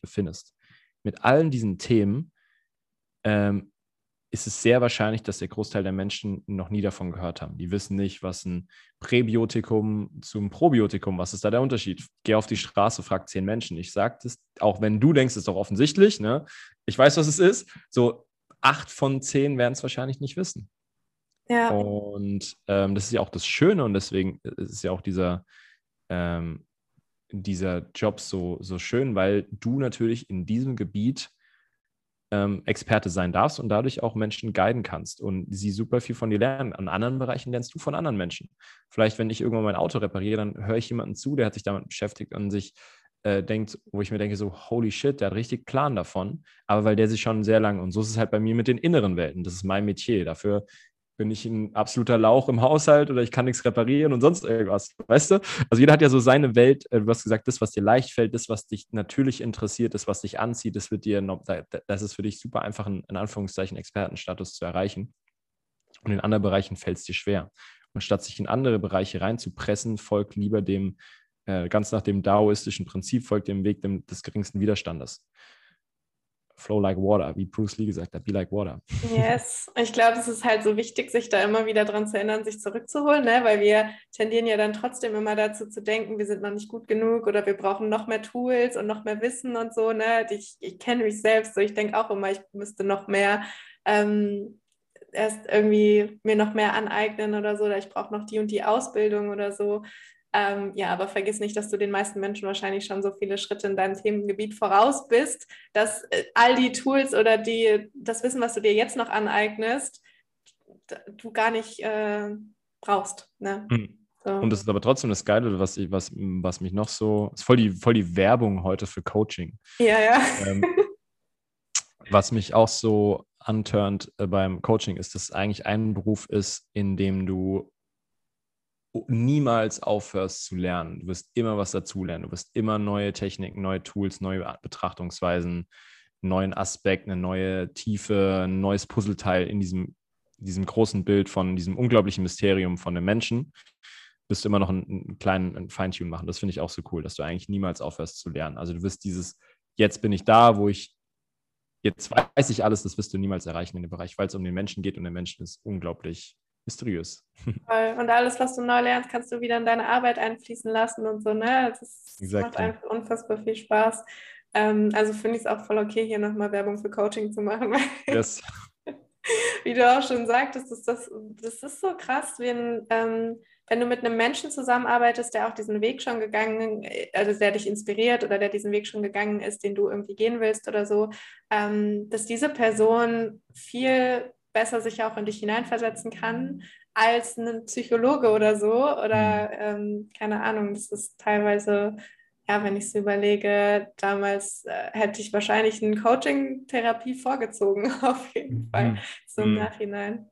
befindest. Mit allen diesen Themen ist es sehr wahrscheinlich, dass der Großteil der Menschen noch nie davon gehört haben. Die wissen nicht, was ein Präbiotikum zum Probiotikum, was ist da der Unterschied? Geh auf die Straße, frag 10 Menschen. Ich sage das, auch wenn du denkst, es ist doch offensichtlich, ne? Ich weiß, was es ist. So 8 von 10 werden es wahrscheinlich nicht wissen. Ja. Und das ist ja auch das Schöne, und deswegen ist ja auch dieser Job so schön, weil du natürlich in diesem Gebiet Experte sein darfst und dadurch auch Menschen guiden kannst und sie super viel von dir lernen. An anderen Bereichen lernst du von anderen Menschen. Vielleicht, wenn ich irgendwann mein Auto repariere, dann höre ich jemanden zu, der hat sich damit beschäftigt und sich denkt, wo ich mir denke, so holy shit, der hat richtig Plan davon, aber weil der sich schon sehr lange, und so ist es halt bei mir mit den inneren Welten, das ist mein Metier, dafür bin ich ein absoluter Lauch im Haushalt oder ich kann nichts reparieren und sonst irgendwas, weißt du? Also jeder hat ja so seine Welt, du hast gesagt, das, was dir leicht fällt, das, was dich natürlich interessiert, das, was dich anzieht, das ist für dich super einfach, in Anführungszeichen, Expertenstatus zu erreichen. Und in anderen Bereichen fällt es dir schwer. Und statt sich in andere Bereiche reinzupressen, folgt lieber dem, ganz nach dem daoistischen Prinzip, folgt dem Weg des geringsten Widerstandes. Flow like water, wie Bruce Lee gesagt hat, be like water. Yes, ich glaube, es ist halt so wichtig, sich da immer wieder dran zu erinnern, sich zurückzuholen, ne? Weil wir tendieren ja dann trotzdem immer dazu zu denken, wir sind noch nicht gut genug oder wir brauchen noch mehr Tools und noch mehr Wissen und so, ne? Ich kenne mich selbst so, ich denke auch immer, ich müsste noch mehr erst irgendwie mir noch mehr aneignen oder so, oder ich brauche noch die und die Ausbildung oder so. Ja, aber vergiss nicht, dass du den meisten Menschen wahrscheinlich schon so viele Schritte in deinem Themengebiet voraus bist, dass all die Tools oder das Wissen, was du dir jetzt noch aneignest, du gar nicht brauchst. Ne? Mhm. So. Und das ist aber trotzdem das Geile, was mich noch so... Das ist voll die Werbung heute für Coaching. Ja, ja. Was mich auch so anturnt beim Coaching ist, dass es eigentlich ein Beruf ist, in dem du niemals aufhörst zu lernen. Du wirst immer was dazulernen. Du wirst immer neue Techniken, neue Tools, neue Betrachtungsweisen, einen neuen Aspekt, eine neue Tiefe, ein neues Puzzleteil in diesem großen Bild von diesem unglaublichen Mysterium von einem Menschen. Du wirst immer noch einen kleinen Feintune machen. Das finde ich auch so cool, dass du eigentlich niemals aufhörst zu lernen. Also du wirst jetzt bin ich da, jetzt weiß ich alles, das wirst du niemals erreichen in dem Bereich, weil es um den Menschen geht und der Mensch ist unglaublich mysteriös. Toll. Und alles, was du neu lernst, kannst du wieder in deine Arbeit einfließen lassen und so, ne? Das macht einfach unfassbar viel Spaß. Also finde ich es auch voll okay, hier nochmal Werbung für Coaching zu machen. Yes. Wie du auch schon sagtest, das ist so krass, wenn du mit einem Menschen zusammenarbeitest, der auch diesen Weg schon gegangen ist, also der dich inspiriert oder der diesen Weg schon gegangen ist, den du irgendwie gehen willst oder so, dass diese Person viel besser sich auch in dich hineinversetzen kann als ein Psychologe oder so oder keine Ahnung, das ist teilweise... Ja, wenn ich es überlege, damals hätte ich wahrscheinlich eine Coaching-Therapie vorgezogen, auf jeden Fall, so im Nachhinein.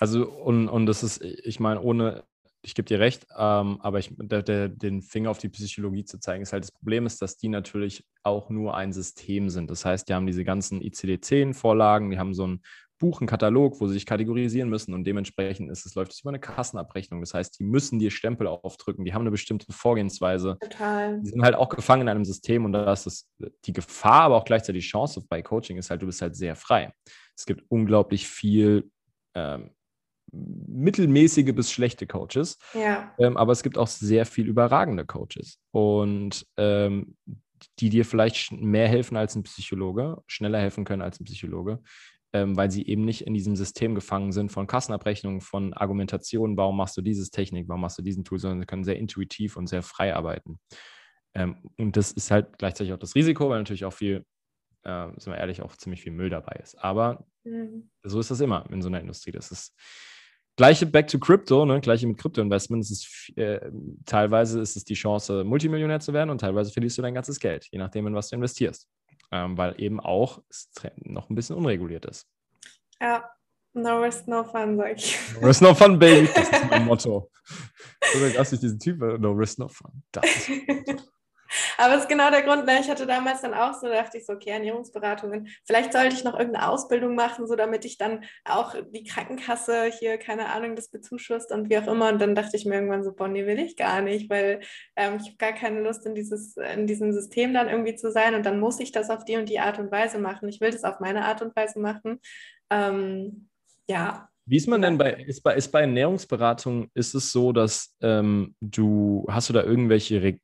Also, und das ist, ich meine, ich gebe dir recht, aber den Finger auf die Psychologie zu zeigen, ist halt, das Problem ist, dass die natürlich auch nur ein System sind. Das heißt, die haben diese ganzen ICD-10-Vorlagen, die haben so ein Buch, einen Katalog, wo sie sich kategorisieren müssen und dementsprechend läuft es über eine Kassenabrechnung. Das heißt, die müssen dir Stempel aufdrücken, die haben eine bestimmte Vorgehensweise. Total. Die sind halt auch gefangen in einem System und da ist das die Gefahr, aber auch gleichzeitig die Chance bei Coaching ist halt, du bist halt sehr frei. Es gibt unglaublich viel mittelmäßige bis schlechte Coaches, ja. Aber es gibt auch sehr viel überragende Coaches und die dir vielleicht mehr helfen als ein Psychologe, schneller helfen können als ein Psychologe, weil sie eben nicht in diesem System gefangen sind von Kassenabrechnungen, von Argumentationen, warum machst du diese Technik, warum machst du diesen Tool, sondern sie können sehr intuitiv und sehr frei arbeiten. Und das ist halt gleichzeitig auch das Risiko, weil natürlich auch viel, sind wir ehrlich, auch ziemlich viel Müll dabei ist. Aber so ist das immer in so einer Industrie. Das ist gleiche back to Crypto, ne? Gleiche mit Krypto-Investment. Teilweise ist es die Chance, Multimillionär zu werden und teilweise verlierst du dein ganzes Geld, je nachdem, in was du investierst. Weil eben auch es noch ein bisschen unreguliert ist. Ja, no risk, no fun, sag ich. No risk, no fun, baby, das ist mein Motto. So krass ich diesen Typ, no risk, no fun. Das ist mein Motto. Aber das ist genau der Grund, ne? Ich hatte damals dann auch so, da dachte ich so, okay, Ernährungsberatungen, vielleicht sollte ich noch irgendeine Ausbildung machen, so damit ich dann auch die Krankenkasse hier, keine Ahnung, das bezuschusst und wie auch immer. Und dann dachte ich mir irgendwann so, Bonnie will ich gar nicht, weil ich habe gar keine Lust, in diesem System dann irgendwie zu sein und dann muss ich das auf die und die Art und Weise machen. Ich will das auf meine Art und Weise machen. Ja. Wie ist man denn bei Ernährungsberatung, ist es so, dass hast du da irgendwelche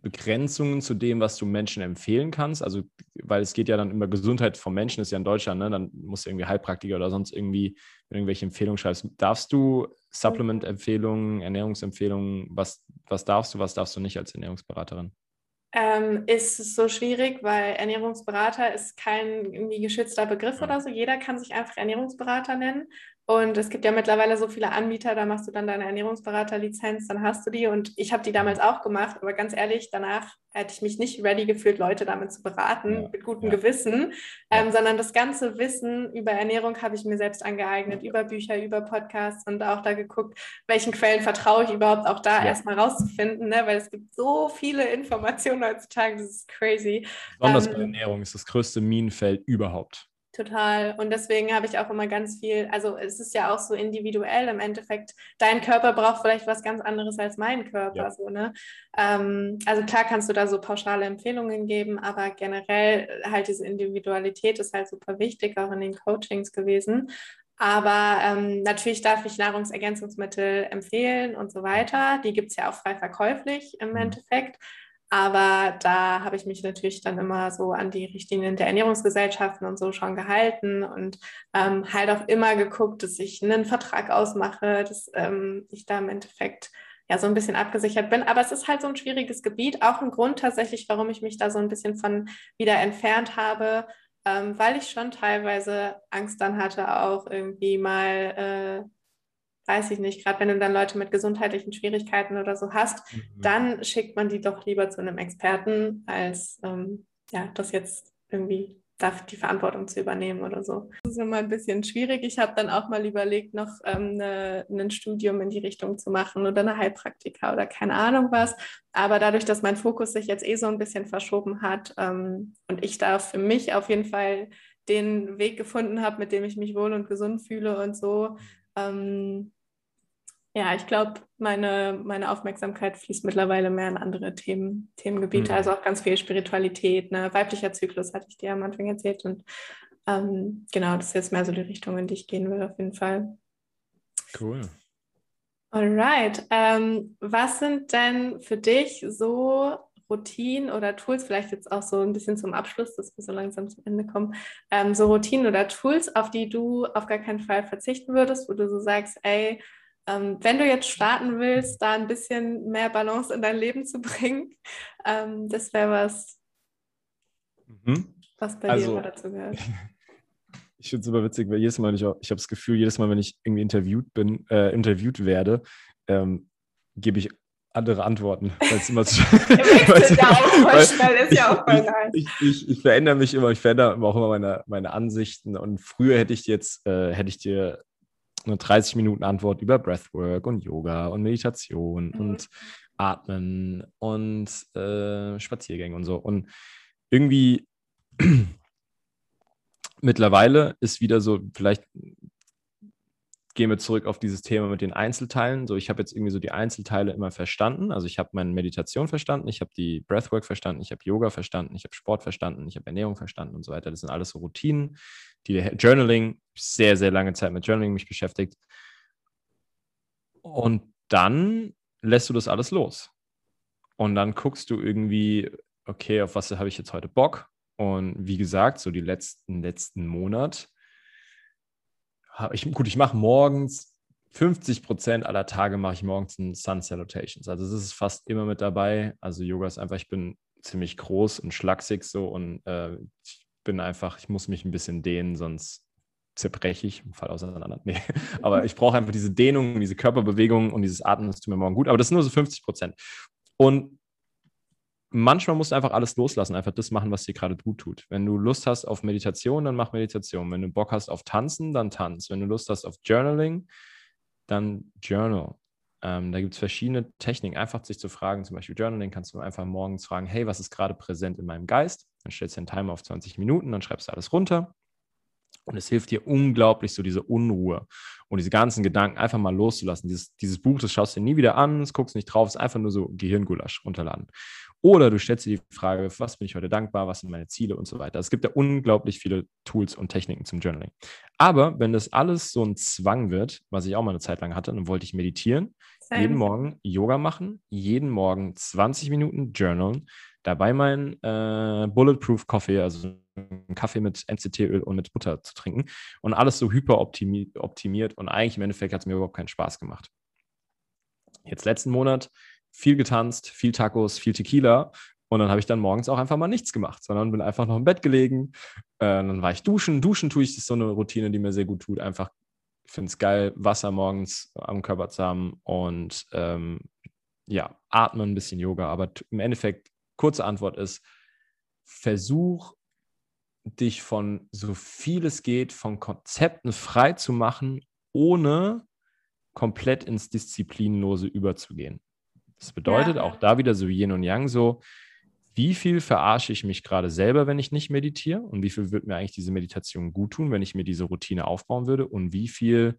Begrenzungen zu dem, was du Menschen empfehlen kannst? Also, weil es geht ja dann über Gesundheit von Menschen, ist ja in Deutschland, ne? Dann musst du irgendwie Heilpraktiker oder sonst irgendwie irgendwelche Empfehlungen schreibst. Darfst du Supplement-Empfehlungen, Ernährungsempfehlungen, was darfst du nicht als Ernährungsberaterin? Ist es so schwierig, weil Ernährungsberater ist kein irgendwie geschützter Begriff oder so. Jeder kann sich einfach Ernährungsberater nennen und es gibt ja mittlerweile so viele Anbieter, da machst du dann deine Ernährungsberaterlizenz, dann hast du die und ich habe die damals auch gemacht, aber ganz ehrlich, danach hätte ich mich nicht ready gefühlt, Leute damit zu beraten, mit gutem Gewissen, sondern das ganze Wissen über Ernährung habe ich mir selbst angeeignet, über Bücher, über Podcasts und auch da geguckt, welchen Quellen vertraue ich überhaupt, auch da erstmal rauszufinden, ne? Weil es gibt so viele Informationen heutzutage, das ist crazy. Besonders bei Ernährung ist das größte Minenfeld überhaupt. Total. Und deswegen habe ich auch immer ganz viel, also es ist ja auch so individuell im Endeffekt, dein Körper braucht vielleicht was ganz anderes als mein Körper. Ja. So, ne? Also klar kannst du da so pauschale Empfehlungen geben, aber generell halt diese Individualität ist halt super wichtig, auch in den Coachings gewesen. Aber natürlich darf ich Nahrungsergänzungsmittel empfehlen und so weiter. Die gibt es ja auch frei verkäuflich im Endeffekt. Aber da habe ich mich natürlich dann immer so an die Richtlinien der Ernährungsgesellschaften und so schon gehalten und halt auch immer geguckt, dass ich einen Vertrag ausmache, dass ich da im Endeffekt ja so ein bisschen abgesichert bin. Aber es ist halt so ein schwieriges Gebiet, auch ein Grund tatsächlich, warum ich mich da so ein bisschen von wieder entfernt habe, weil ich schon teilweise Angst dann hatte, auch irgendwie mal... weiß ich nicht, gerade wenn du dann Leute mit gesundheitlichen Schwierigkeiten oder so hast, dann schickt man die doch lieber zu einem Experten, als das jetzt irgendwie die Verantwortung zu übernehmen oder so. Das ist immer ein bisschen schwierig. Ich habe dann auch mal überlegt, noch ein Studium in die Richtung zu machen oder eine Heilpraktika oder keine Ahnung was. Aber dadurch, dass mein Fokus sich jetzt so ein bisschen verschoben hat und ich da für mich auf jeden Fall den Weg gefunden habe, mit dem ich mich wohl und gesund fühle und so, ich glaube, meine Aufmerksamkeit fließt mittlerweile mehr in andere Themengebiete, also auch ganz viel Spiritualität, ne? Weiblicher Zyklus hatte ich dir am Anfang erzählt und genau, das ist jetzt mehr so die Richtung, in die ich gehen will auf jeden Fall. Cool. Alright, was sind denn für dich so Routinen oder Tools, vielleicht jetzt auch so ein bisschen zum Abschluss, dass wir so langsam zum Ende kommen, so Routinen oder Tools, auf die du auf gar keinen Fall verzichten würdest, wo du so sagst, ey, wenn du jetzt starten willst, da ein bisschen mehr Balance in dein Leben zu bringen, das wäre was, was bei dir dazu gehört. Ich finde es immer witzig, weil jedes Mal, ich habe das Gefühl, jedes Mal, wenn ich irgendwie interviewt werde, gebe ich andere Antworten, weil es immer zu ich verändere mich immer, ich verändere auch immer meine Ansichten und früher hätte ich dir eine 30-Minuten-Antwort über Breathwork und Yoga und Meditation und Atmen und Spaziergänge und so und irgendwie mittlerweile ist wieder so, vielleicht gehen wir zurück auf dieses Thema mit den Einzelteilen. So, ich habe jetzt irgendwie so die Einzelteile immer verstanden. Also ich habe meine Meditation verstanden, ich habe die Breathwork verstanden, ich habe Yoga verstanden, ich habe Sport verstanden, ich habe Ernährung verstanden und so weiter. Das sind alles so Routinen, die Journaling, sehr, sehr lange Zeit mit Journaling mich beschäftigt. Und dann lässt du das alles los. Und dann guckst du irgendwie, okay, auf was habe ich jetzt heute Bock? Und wie gesagt, so die letzten Monat, ich mache morgens 50% aller Tage mache ich morgens ein Sun Salutations. Also das ist fast immer mit dabei. Also Yoga ist einfach, ich bin ziemlich groß und schlaksig so und ich muss mich ein bisschen dehnen, sonst zerbreche ich und falle auseinander. Nee, aber ich brauche einfach diese Dehnung, diese Körperbewegung und dieses Atmen, das tut mir morgen gut. Aber das sind nur so 50%. Und manchmal musst du einfach alles loslassen, einfach das machen, was dir gerade gut tut. Wenn du Lust hast auf Meditation, dann mach Meditation. Wenn du Bock hast auf Tanzen, dann tanz. Wenn du Lust hast auf Journaling, dann journal. Da gibt es verschiedene Techniken. Einfach sich zu fragen, zum Beispiel Journaling, kannst du einfach morgens fragen, hey, was ist gerade präsent in meinem Geist? Dann stellst du den Timer auf 20 Minuten, dann schreibst du alles runter. Und es hilft dir unglaublich, so diese Unruhe und diese ganzen Gedanken einfach mal loszulassen. Dieses Buch, das schaust du dir nie wieder an, das guckst nicht drauf, es ist einfach nur so Gehirngulasch runterladen. Oder du stellst dir die Frage, was bin ich heute dankbar, was sind meine Ziele und so weiter. Es gibt ja unglaublich viele Tools und Techniken zum Journaling. Aber wenn das alles so ein Zwang wird, was ich auch mal eine Zeit lang hatte, dann wollte ich meditieren, jeden Morgen Yoga machen, jeden Morgen 20 Minuten journalen, dabei meinen Bulletproof Coffee, also einen Kaffee mit MCT-Öl und mit Butter zu trinken und alles so hyperoptimiert und eigentlich im Endeffekt hat es mir überhaupt keinen Spaß gemacht. Jetzt letzten Monat viel getanzt, viel Tacos, viel Tequila und dann habe ich dann morgens auch einfach mal nichts gemacht, sondern bin einfach noch im Bett gelegen, dann war ich duschen. Duschen tue ich, das ist so eine Routine, die mir sehr gut tut, einfach finde es geil, Wasser morgens am Körper zu haben und atmen, ein bisschen Yoga, aber im Endeffekt kurze Antwort ist, versuch dich von so viel es geht, von Konzepten frei zu machen, ohne komplett ins Disziplinlose überzugehen. Das bedeutet auch da wieder so Yin und Yang, so wie viel verarsche ich mich gerade selber, wenn ich nicht meditiere und wie viel würde mir eigentlich diese Meditation gut tun, wenn ich mir diese Routine aufbauen würde und wie viel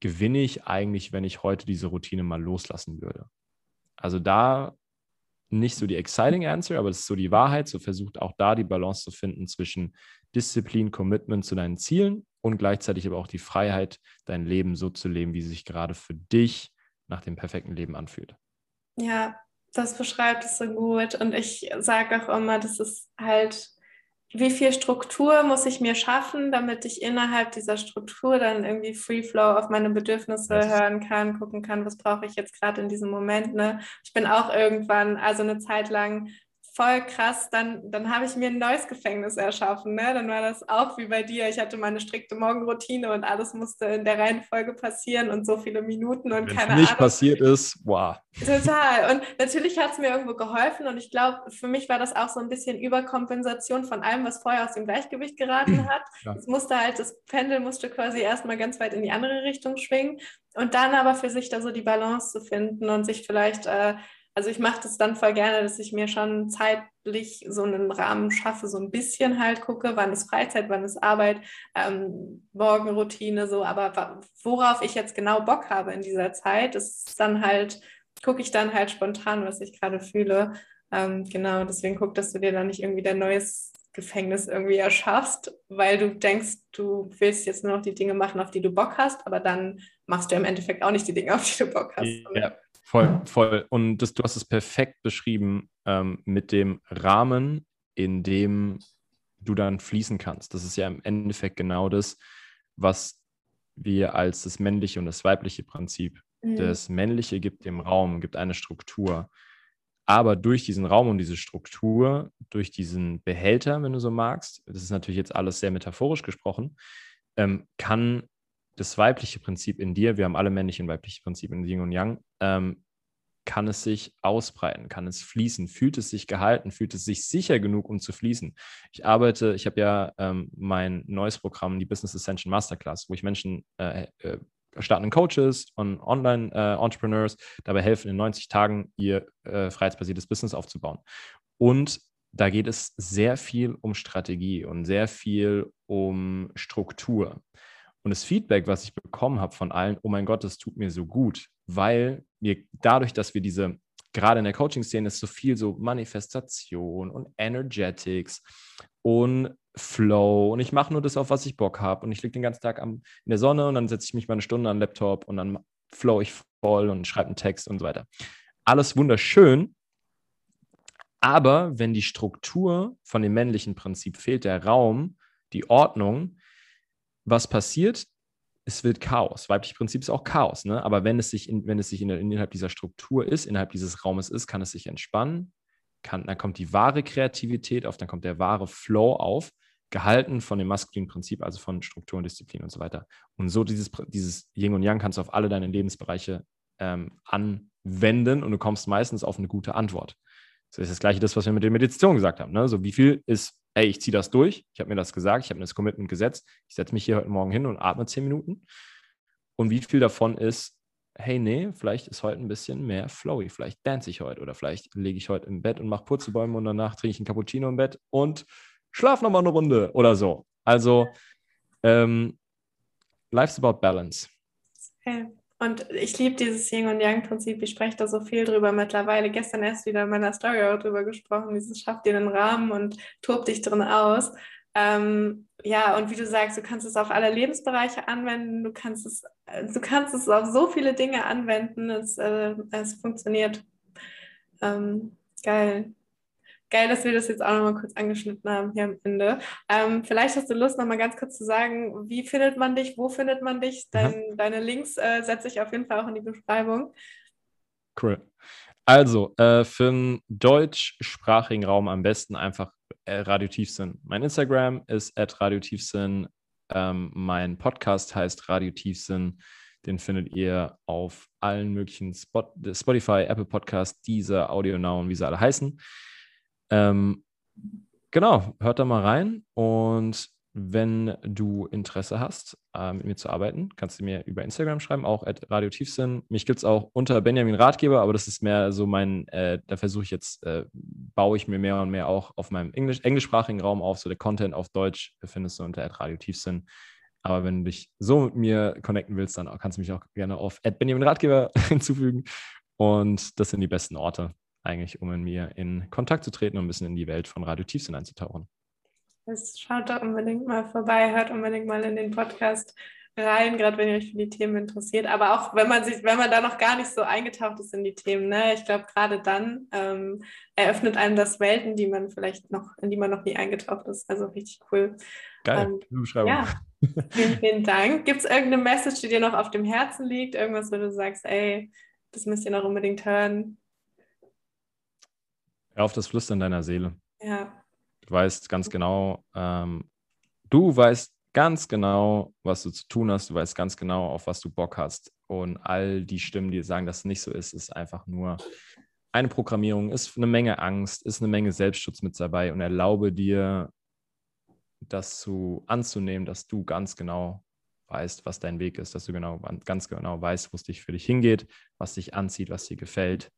gewinne ich eigentlich, wenn ich heute diese Routine mal loslassen würde. Also da nicht so die exciting answer, aber das ist so die Wahrheit, so versucht auch da die Balance zu finden zwischen Disziplin, Commitment zu deinen Zielen und gleichzeitig aber auch die Freiheit, dein Leben so zu leben, wie es sich gerade für dich nach dem perfekten Leben anfühlt. Ja, Das beschreibt es so gut. Und ich sage auch immer, das ist halt, wie viel Struktur muss ich mir schaffen, damit ich innerhalb dieser Struktur dann irgendwie Free Flow auf meine Bedürfnisse hören kann, gucken kann, was brauche ich jetzt gerade in diesem Moment. Ne? Ich bin auch irgendwann, also eine Zeit lang, voll krass, dann habe ich mir ein neues Gefängnis erschaffen. Ne? Dann war das auch wie bei dir. Ich hatte meine strikte Morgenroutine und alles musste in der Reihenfolge passieren und so viele Minuten und keine Ahnung. Wenn es nicht passiert ist, wow. Total. Und natürlich hat es mir irgendwo geholfen und ich glaube, für mich war das auch so ein bisschen Überkompensation von allem, was vorher aus dem Gleichgewicht geraten hat. Ja. Das Pendel musste quasi erstmal ganz weit in die andere Richtung schwingen und dann aber für sich da so die Balance zu finden und sich vielleicht... Also ich mache das dann voll gerne, dass ich mir schon zeitlich so einen Rahmen schaffe, so ein bisschen halt gucke, wann ist Freizeit, wann ist Arbeit, Morgenroutine, so. Aber worauf ich jetzt genau Bock habe in dieser Zeit, ist dann halt, gucke ich dann halt spontan, was ich gerade fühle. Genau, deswegen guck, dass du dir da nicht irgendwie dein neues Gefängnis irgendwie erschaffst, weil du denkst, du willst jetzt nur noch die Dinge machen, auf die du Bock hast, aber dann machst du im Endeffekt auch nicht die Dinge, auf die du Bock hast. Ja. Voll. Und du hast es perfekt beschrieben mit dem Rahmen, in dem du dann fließen kannst. Das ist ja im Endeffekt genau das, was wir als das männliche und das weibliche Prinzip, das männliche gibt dem Raum, gibt eine Struktur. Aber durch diesen Raum und diese Struktur, durch diesen Behälter, wenn du so magst, das ist natürlich jetzt alles sehr metaphorisch gesprochen, kann das weibliche Prinzip in dir, wir haben alle männliche und weibliche Prinzip in Yin und Yang, kann es sich ausbreiten, kann es fließen, fühlt es sich gehalten, fühlt es sich sicher genug, um zu fließen. Ich habe ja mein neues Programm, die Business Ascension Masterclass, wo ich Menschen, startenden Coaches und Online-Entrepreneurs dabei helfen, in 90 Tagen ihr freiheitsbasiertes Business aufzubauen. Und da geht es sehr viel um Strategie und sehr viel um Struktur. Und das Feedback, was ich bekommen habe von allen, oh mein Gott, das tut mir so gut, weil wir dadurch, dass wir gerade in der Coaching-Szene ist so viel so Manifestation und Energetics und Flow und ich mache nur das, auf was ich Bock habe und ich liege den ganzen Tag in der Sonne und dann setze ich mich mal eine Stunde an den Laptop und dann flow ich voll und schreibe einen Text und so weiter. Alles wunderschön, aber wenn die Struktur von dem männlichen Prinzip fehlt, der Raum, die Ordnung, was passiert? Es wird Chaos. Weibliches Prinzip ist auch Chaos, ne? Aber innerhalb dieser Struktur ist, innerhalb dieses Raumes ist, kann es sich entspannen, dann kommt die wahre Kreativität auf, dann kommt der wahre Flow auf, gehalten von dem maskulinen Prinzip, also von Struktur und Disziplin und so weiter. Und so dieses Yin und Yang kannst du auf alle deine Lebensbereiche anwenden und du kommst meistens auf eine gute Antwort. Das ist das Gleiche, was wir mit der Meditation gesagt haben, ne? So wie viel ist ey, ich ziehe das durch, ich habe mir das gesagt, ich habe mir das Commitment gesetzt, ich setze mich hier heute Morgen hin und atme 10 Minuten. Und wie viel davon ist, hey, nee, vielleicht ist heute ein bisschen mehr flowy, vielleicht dance ich heute oder vielleicht lege ich heute im Bett und mache Purzelbäume und danach trinke ich einen Cappuccino im Bett und schlafe nochmal eine Runde oder so. Also, life's about balance. Okay. Und ich liebe dieses Yin- und Yang-Prinzip, ich spreche da so viel drüber mittlerweile. Gestern erst wieder in meiner Story auch drüber gesprochen, dieses schafft dir den Rahmen und tob dich drin aus. Ja, und wie du sagst, du kannst es auf alle Lebensbereiche anwenden, du kannst es auf so viele Dinge anwenden, es funktioniert. Geil. Geil, dass wir das jetzt auch nochmal kurz angeschnitten haben hier am Ende. Vielleicht hast du Lust, nochmal ganz kurz zu sagen, wie findet man dich, wo findet man dich? Deine Links setze ich auf jeden Fall auch in die Beschreibung. Cool. Also, für den deutschsprachigen Raum am besten einfach Radio Tiefsinn. Mein Instagram ist @radiotiefsinn. Mein Podcast heißt Radio Tiefsinn. Den findet ihr auf allen möglichen Spotify, Apple Podcasts, Deezer, Audio Now und wie sie alle heißen. Genau, hört da mal rein und wenn du Interesse hast, mit mir zu arbeiten, kannst du mir über Instagram schreiben, auch @radiotiefsinn. Mich gibt es auch unter Benjamin Ratgeber, aber das ist mehr so da versuche ich jetzt, baue ich mir mehr und mehr auch auf meinem englischsprachigen Raum auf, so der Content auf Deutsch findest du unter @radiotiefsinn. Aber wenn du dich so mit mir connecten willst, dann kannst du mich auch gerne auf @benjaminratgeber hinzufügen und das sind die besten Orte eigentlich, um mit mir in Kontakt zu treten und ein bisschen in die Welt von Radio Tiefsinn einzutauchen. Schaut da unbedingt mal vorbei, hört unbedingt mal in den Podcast rein, gerade wenn ihr euch für die Themen interessiert, aber auch wenn man da noch gar nicht so eingetaucht ist in die Themen, ne? Ich glaube, gerade dann eröffnet einem das Welten, in die man noch nie eingetaucht ist. Also richtig cool. Geil, Beschreibung. Ja. Vielen Dank. Gibt es irgendeine Message, die dir noch auf dem Herzen liegt? Irgendwas, wo du sagst, ey, das müsst ihr noch unbedingt hören? Hör auf das Flüstern deiner Seele. Ja. Du weißt ganz genau, was du zu tun hast. Du weißt ganz genau, auf was du Bock hast. Und all die Stimmen, die sagen, dass es nicht so ist, ist einfach nur eine Programmierung, ist eine Menge Angst, ist eine Menge Selbstschutz mit dabei. Und erlaube dir, anzunehmen, dass du ganz genau weißt, was dein Weg ist, dass du ganz genau weißt, wo es dich für dich hingeht, was dich anzieht, was dir gefällt.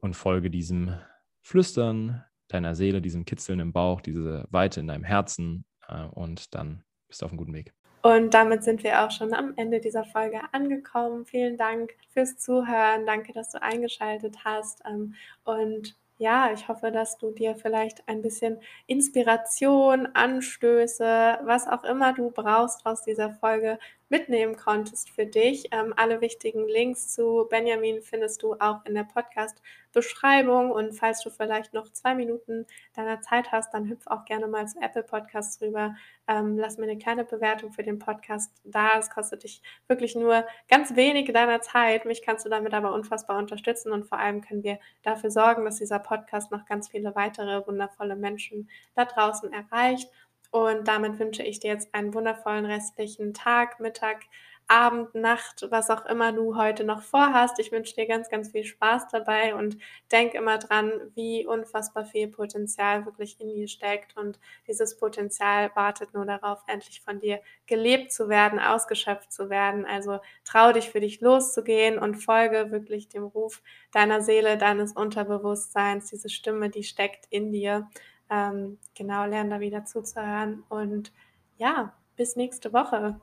Und folge diesem Flüstern deiner Seele, diesem Kitzeln im Bauch, diese Weite in deinem Herzen, und dann bist du auf einem guten Weg. Und damit sind wir auch schon am Ende dieser Folge angekommen. Vielen Dank fürs Zuhören. Danke, dass du eingeschaltet hast. Und ja, ich hoffe, dass du dir vielleicht ein bisschen Inspiration, Anstöße, was auch immer du brauchst, aus dieser Folge mitnehmen konntest für dich. Alle wichtigen Links zu Benjamin findest du auch in der Podcast-Beschreibung. Und falls du vielleicht noch 2 Minuten deiner Zeit hast, dann hüpf auch gerne mal zu Apple Podcasts rüber. Lass mir eine kleine Bewertung für den Podcast da. Es kostet dich wirklich nur ganz wenig deiner Zeit. Mich kannst du damit aber unfassbar unterstützen. Und vor allem können wir dafür sorgen, dass dieser Podcast noch ganz viele weitere wundervolle Menschen da draußen erreicht. Und damit wünsche ich dir jetzt einen wundervollen restlichen Tag, Mittag, Abend, Nacht, was auch immer du heute noch vorhast. Ich wünsche dir ganz, ganz viel Spaß dabei und denk immer dran, wie unfassbar viel Potenzial wirklich in dir steckt. Und dieses Potenzial wartet nur darauf, endlich von dir gelebt zu werden, ausgeschöpft zu werden. Also trau dich, für dich loszugehen und folge wirklich dem Ruf deiner Seele, deines Unterbewusstseins, diese Stimme, die steckt in dir. Genau, lernen da wieder zuzuhören und ja, bis nächste Woche.